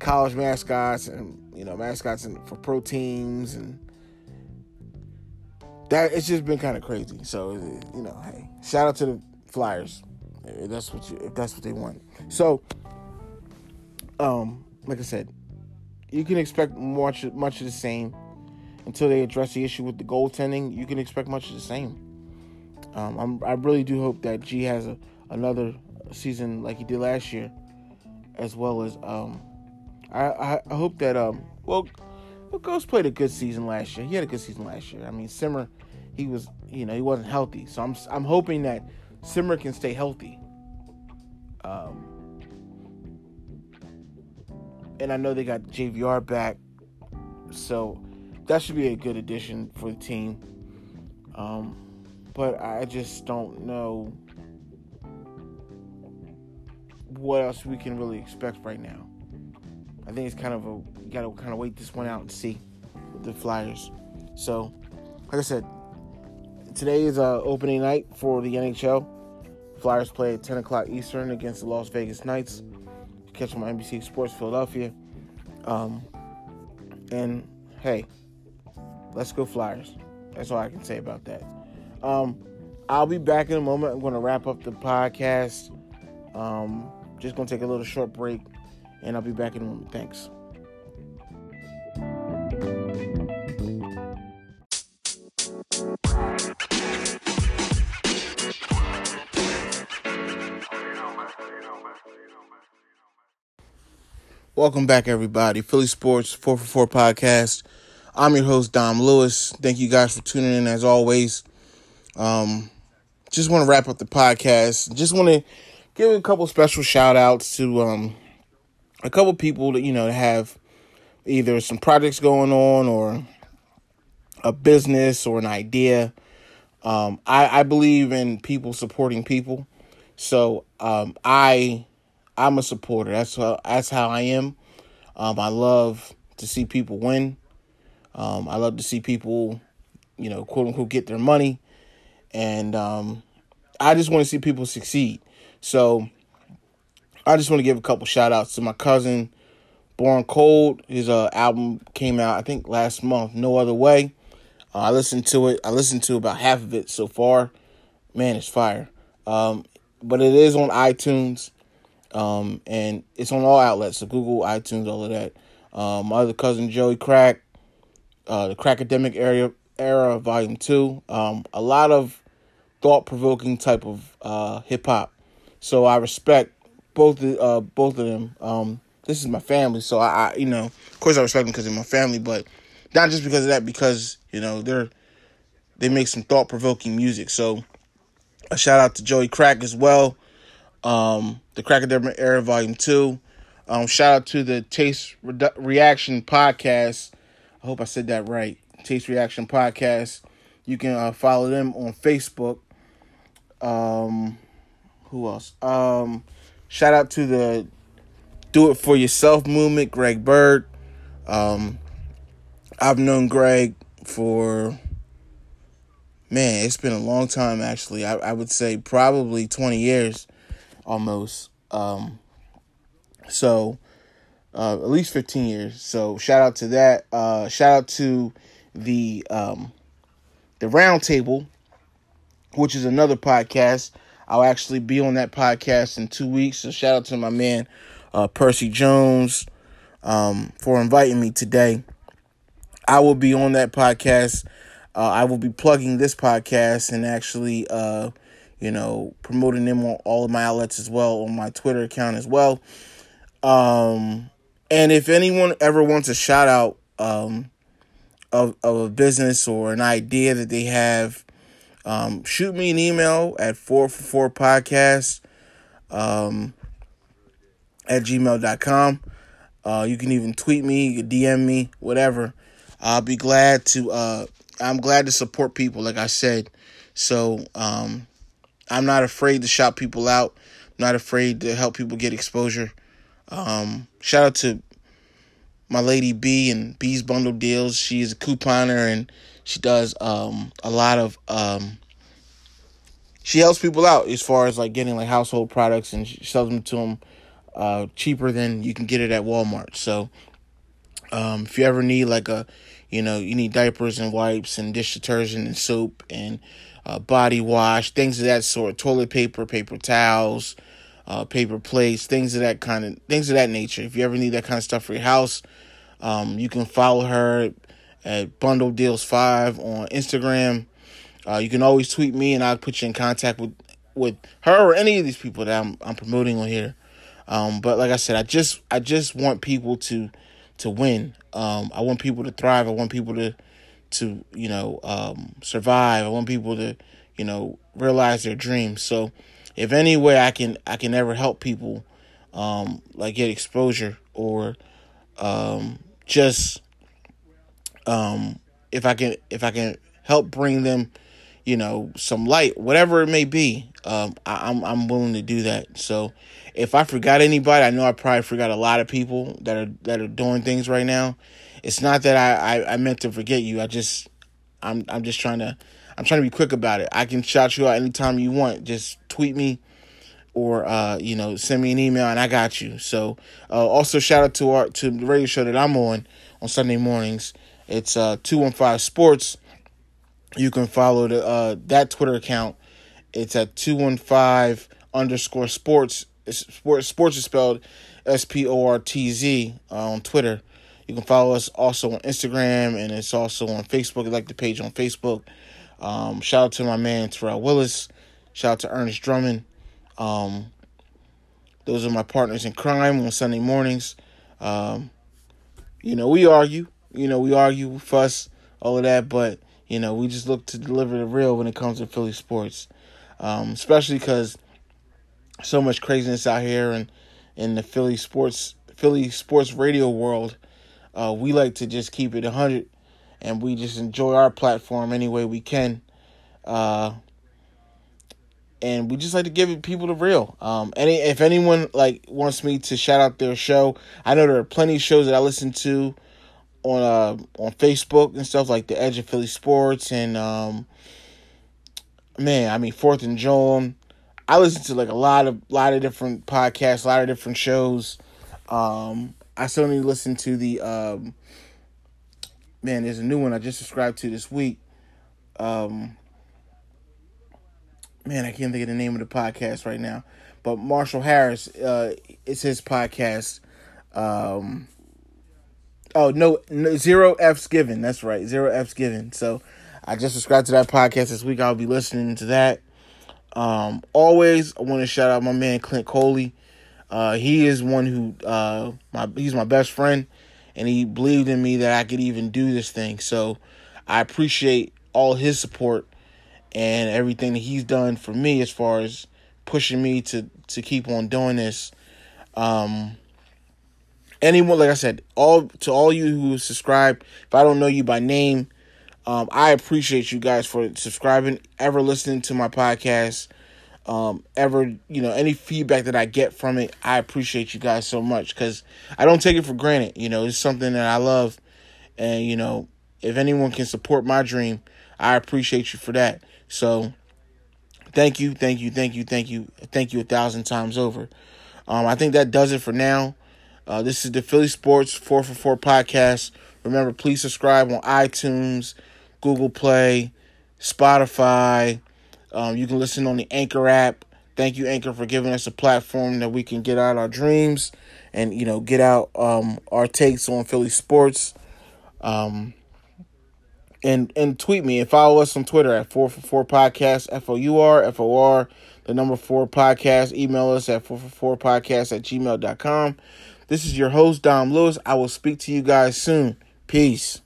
college mascots and, you know, mascots for pro teams and that it's just been kind of crazy. So, you know, hey, shout out to the Flyers. If that's what they want. So, like I said, you can expect much of the same until they address the issue with the goaltending. You can expect much of the same. I really do hope that G has another season like he did last year, as well as I hope that Ghost played a good season last year. He had a good season last year. I mean, Simmer, he wasn't healthy. So I'm hoping that Simmer can stay healthy. And I know they got JVR back, so that should be a good addition for the team. But I just don't know what else we can really expect right now. I think it's you gotta kind of wait this one out and see with the Flyers. So, like I said, today is opening night for the NHL. Flyers play at 10 o'clock Eastern against the Las Vegas Knights. Catch them on NBC Sports Philadelphia. And hey, let's go Flyers. That's all I can say about that. I'll be back in a moment. I'm going to wrap up the podcast. Just going to take a little short break, and I'll be back in a moment. Thanks. Welcome back, everybody. Philly Sports 444 Podcast. I'm your host, Dom Lewis. Thank you guys for tuning in, as always. Just want to wrap up the podcast. Just want to give a couple special shout-outs to a couple people that, that have either some projects going on or a business or an idea. I believe in people supporting people. So I'm a supporter. That's how I am. I love to see people win. I love to see people, quote unquote, get their money. And I just want to see people succeed. So I just want to give a couple shout outs to my cousin, Born Cold. His album came out, I think, last month, No Other Way. I listened to it. I listened to about half of it so far. Man, it's fire. But it is on iTunes. And it's on all outlets, so Google, iTunes, all of that. My other cousin, Joey Crack, the Crackademic Era Volume 2. A lot of thought-provoking type of hip-hop. So I respect both of them. This is my family, so I of course I respect them because they're my family, but not just because of that, because, they make some thought-provoking music. So a shout-out to Joey Crack as well. The Crackademic Era Volume 2. Shout out to the Taste Reaction Podcast. I hope I said that right. Taste Reaction Podcast. You can follow them on Facebook. Who else? Shout out to the Do It For Yourself movement, Greg Bird. I've known Greg for... Man, it's been a long time, actually. I would say probably 20 years. Almost. At least 15 years. So shout out to that. Shout out to the Round Table, which is another podcast. I'll actually be on that podcast in 2 weeks. So shout out to my man, Percy Jones, for inviting me today. I will be on that podcast. I will be plugging this podcast and actually, promoting them on all of my outlets as well, on my Twitter account as well. And if anyone ever wants a shout out of a business or an idea that they have, shoot me an email at 444podcast at gmail.com. You can even tweet me, you can DM me, whatever. I'll be glad to, I'm glad to support people, like I said. So, I'm not afraid to shout people out. I'm not afraid to help people get exposure. Shout out to my lady B and B's Bundle Deals. She is a couponer, and she does a lot of she helps people out as far as getting household products, and she sells them to them cheaper than you can get it at Walmart. So If you ever need like a, you know, you need diapers and wipes and dish detergent and soap and body wash, things of that sort, toilet paper, paper towels, paper plates, things of that nature. If you ever need that kind of stuff for your house, you can follow her at Bundle Deals 5 on Instagram. You can always tweet me, and I'll put you in contact with her or any of these people that I'm promoting on here. But like I said, I just want people to win. I want people to thrive. I want people to survive. I want people to, realize their dreams. So if any way I can ever help people, like get exposure or, if I can help bring them, some light, whatever it may be, I'm willing to do that. So if I forgot anybody, I know I probably forgot a lot of people that are doing things right now. It's not that I meant to forget you. I'm trying to be quick about it. I can shout you out anytime you want. Just tweet me or, send me an email and I got you. So, also shout out to the radio show that I'm on Sunday mornings. It's, 215 Sports. You can follow that Twitter account. It's at 215_sports. Sports is spelled SPORTZ on Twitter. You can follow us also on Instagram, and it's also on Facebook. I like the page on Facebook. Shout out to my man Terrell Willis. Shout out to Ernest Drummond. Those are my partners in crime on Sunday mornings. We argue. We argue, we fuss, all of that, but we just look to deliver the real when it comes to Philly sports, especially because so much craziness out here and in the Philly sports radio world. We like to just keep it 100, and we just enjoy our platform any way we can, and we just like to give people the real. If anyone wants me to shout out their show, I know there are plenty of shows that I listen to on Facebook and stuff like The Edge of Philly Sports and Fourth and Joel. I listen to a lot of different podcasts, a lot of different shows. I still need to listen to the there's a new one I just subscribed to this week. I can't think of the name of the podcast right now. But Marshall Harris, it's his podcast. Zero F's Given. That's right, Zero F's Given. So I just subscribed to that podcast this week. I'll be listening to that. Always, I want to shout out my man Clint Coley. He is one who he's my best friend, and he believed in me that I could even do this thing. So I appreciate all his support and everything that he's done for me as far as pushing me to keep on doing this. Anyone, like I said, all you who subscribe, if I don't know you by name, I appreciate you guys for subscribing, ever listening to my podcast, any feedback that I get from it, I appreciate you guys so much, because I don't take it for granted. It's something that I love, and, if anyone can support my dream, I appreciate you for that. So, thank you 1,000 times over. I think that does it for now. This is the Philly Sports 444 podcast. Remember, please subscribe on iTunes, Google Play, Spotify. You can listen on the Anchor app. Thank you, Anchor, for giving us a platform that we can get out our dreams and, get out our takes on Philly sports. And tweet me and follow us on Twitter at 444 podcast, FOUR, the number 4 podcast. Email us at 444podcast@gmail.com. This is your host, Dom Lewis. I will speak to you guys soon. Peace.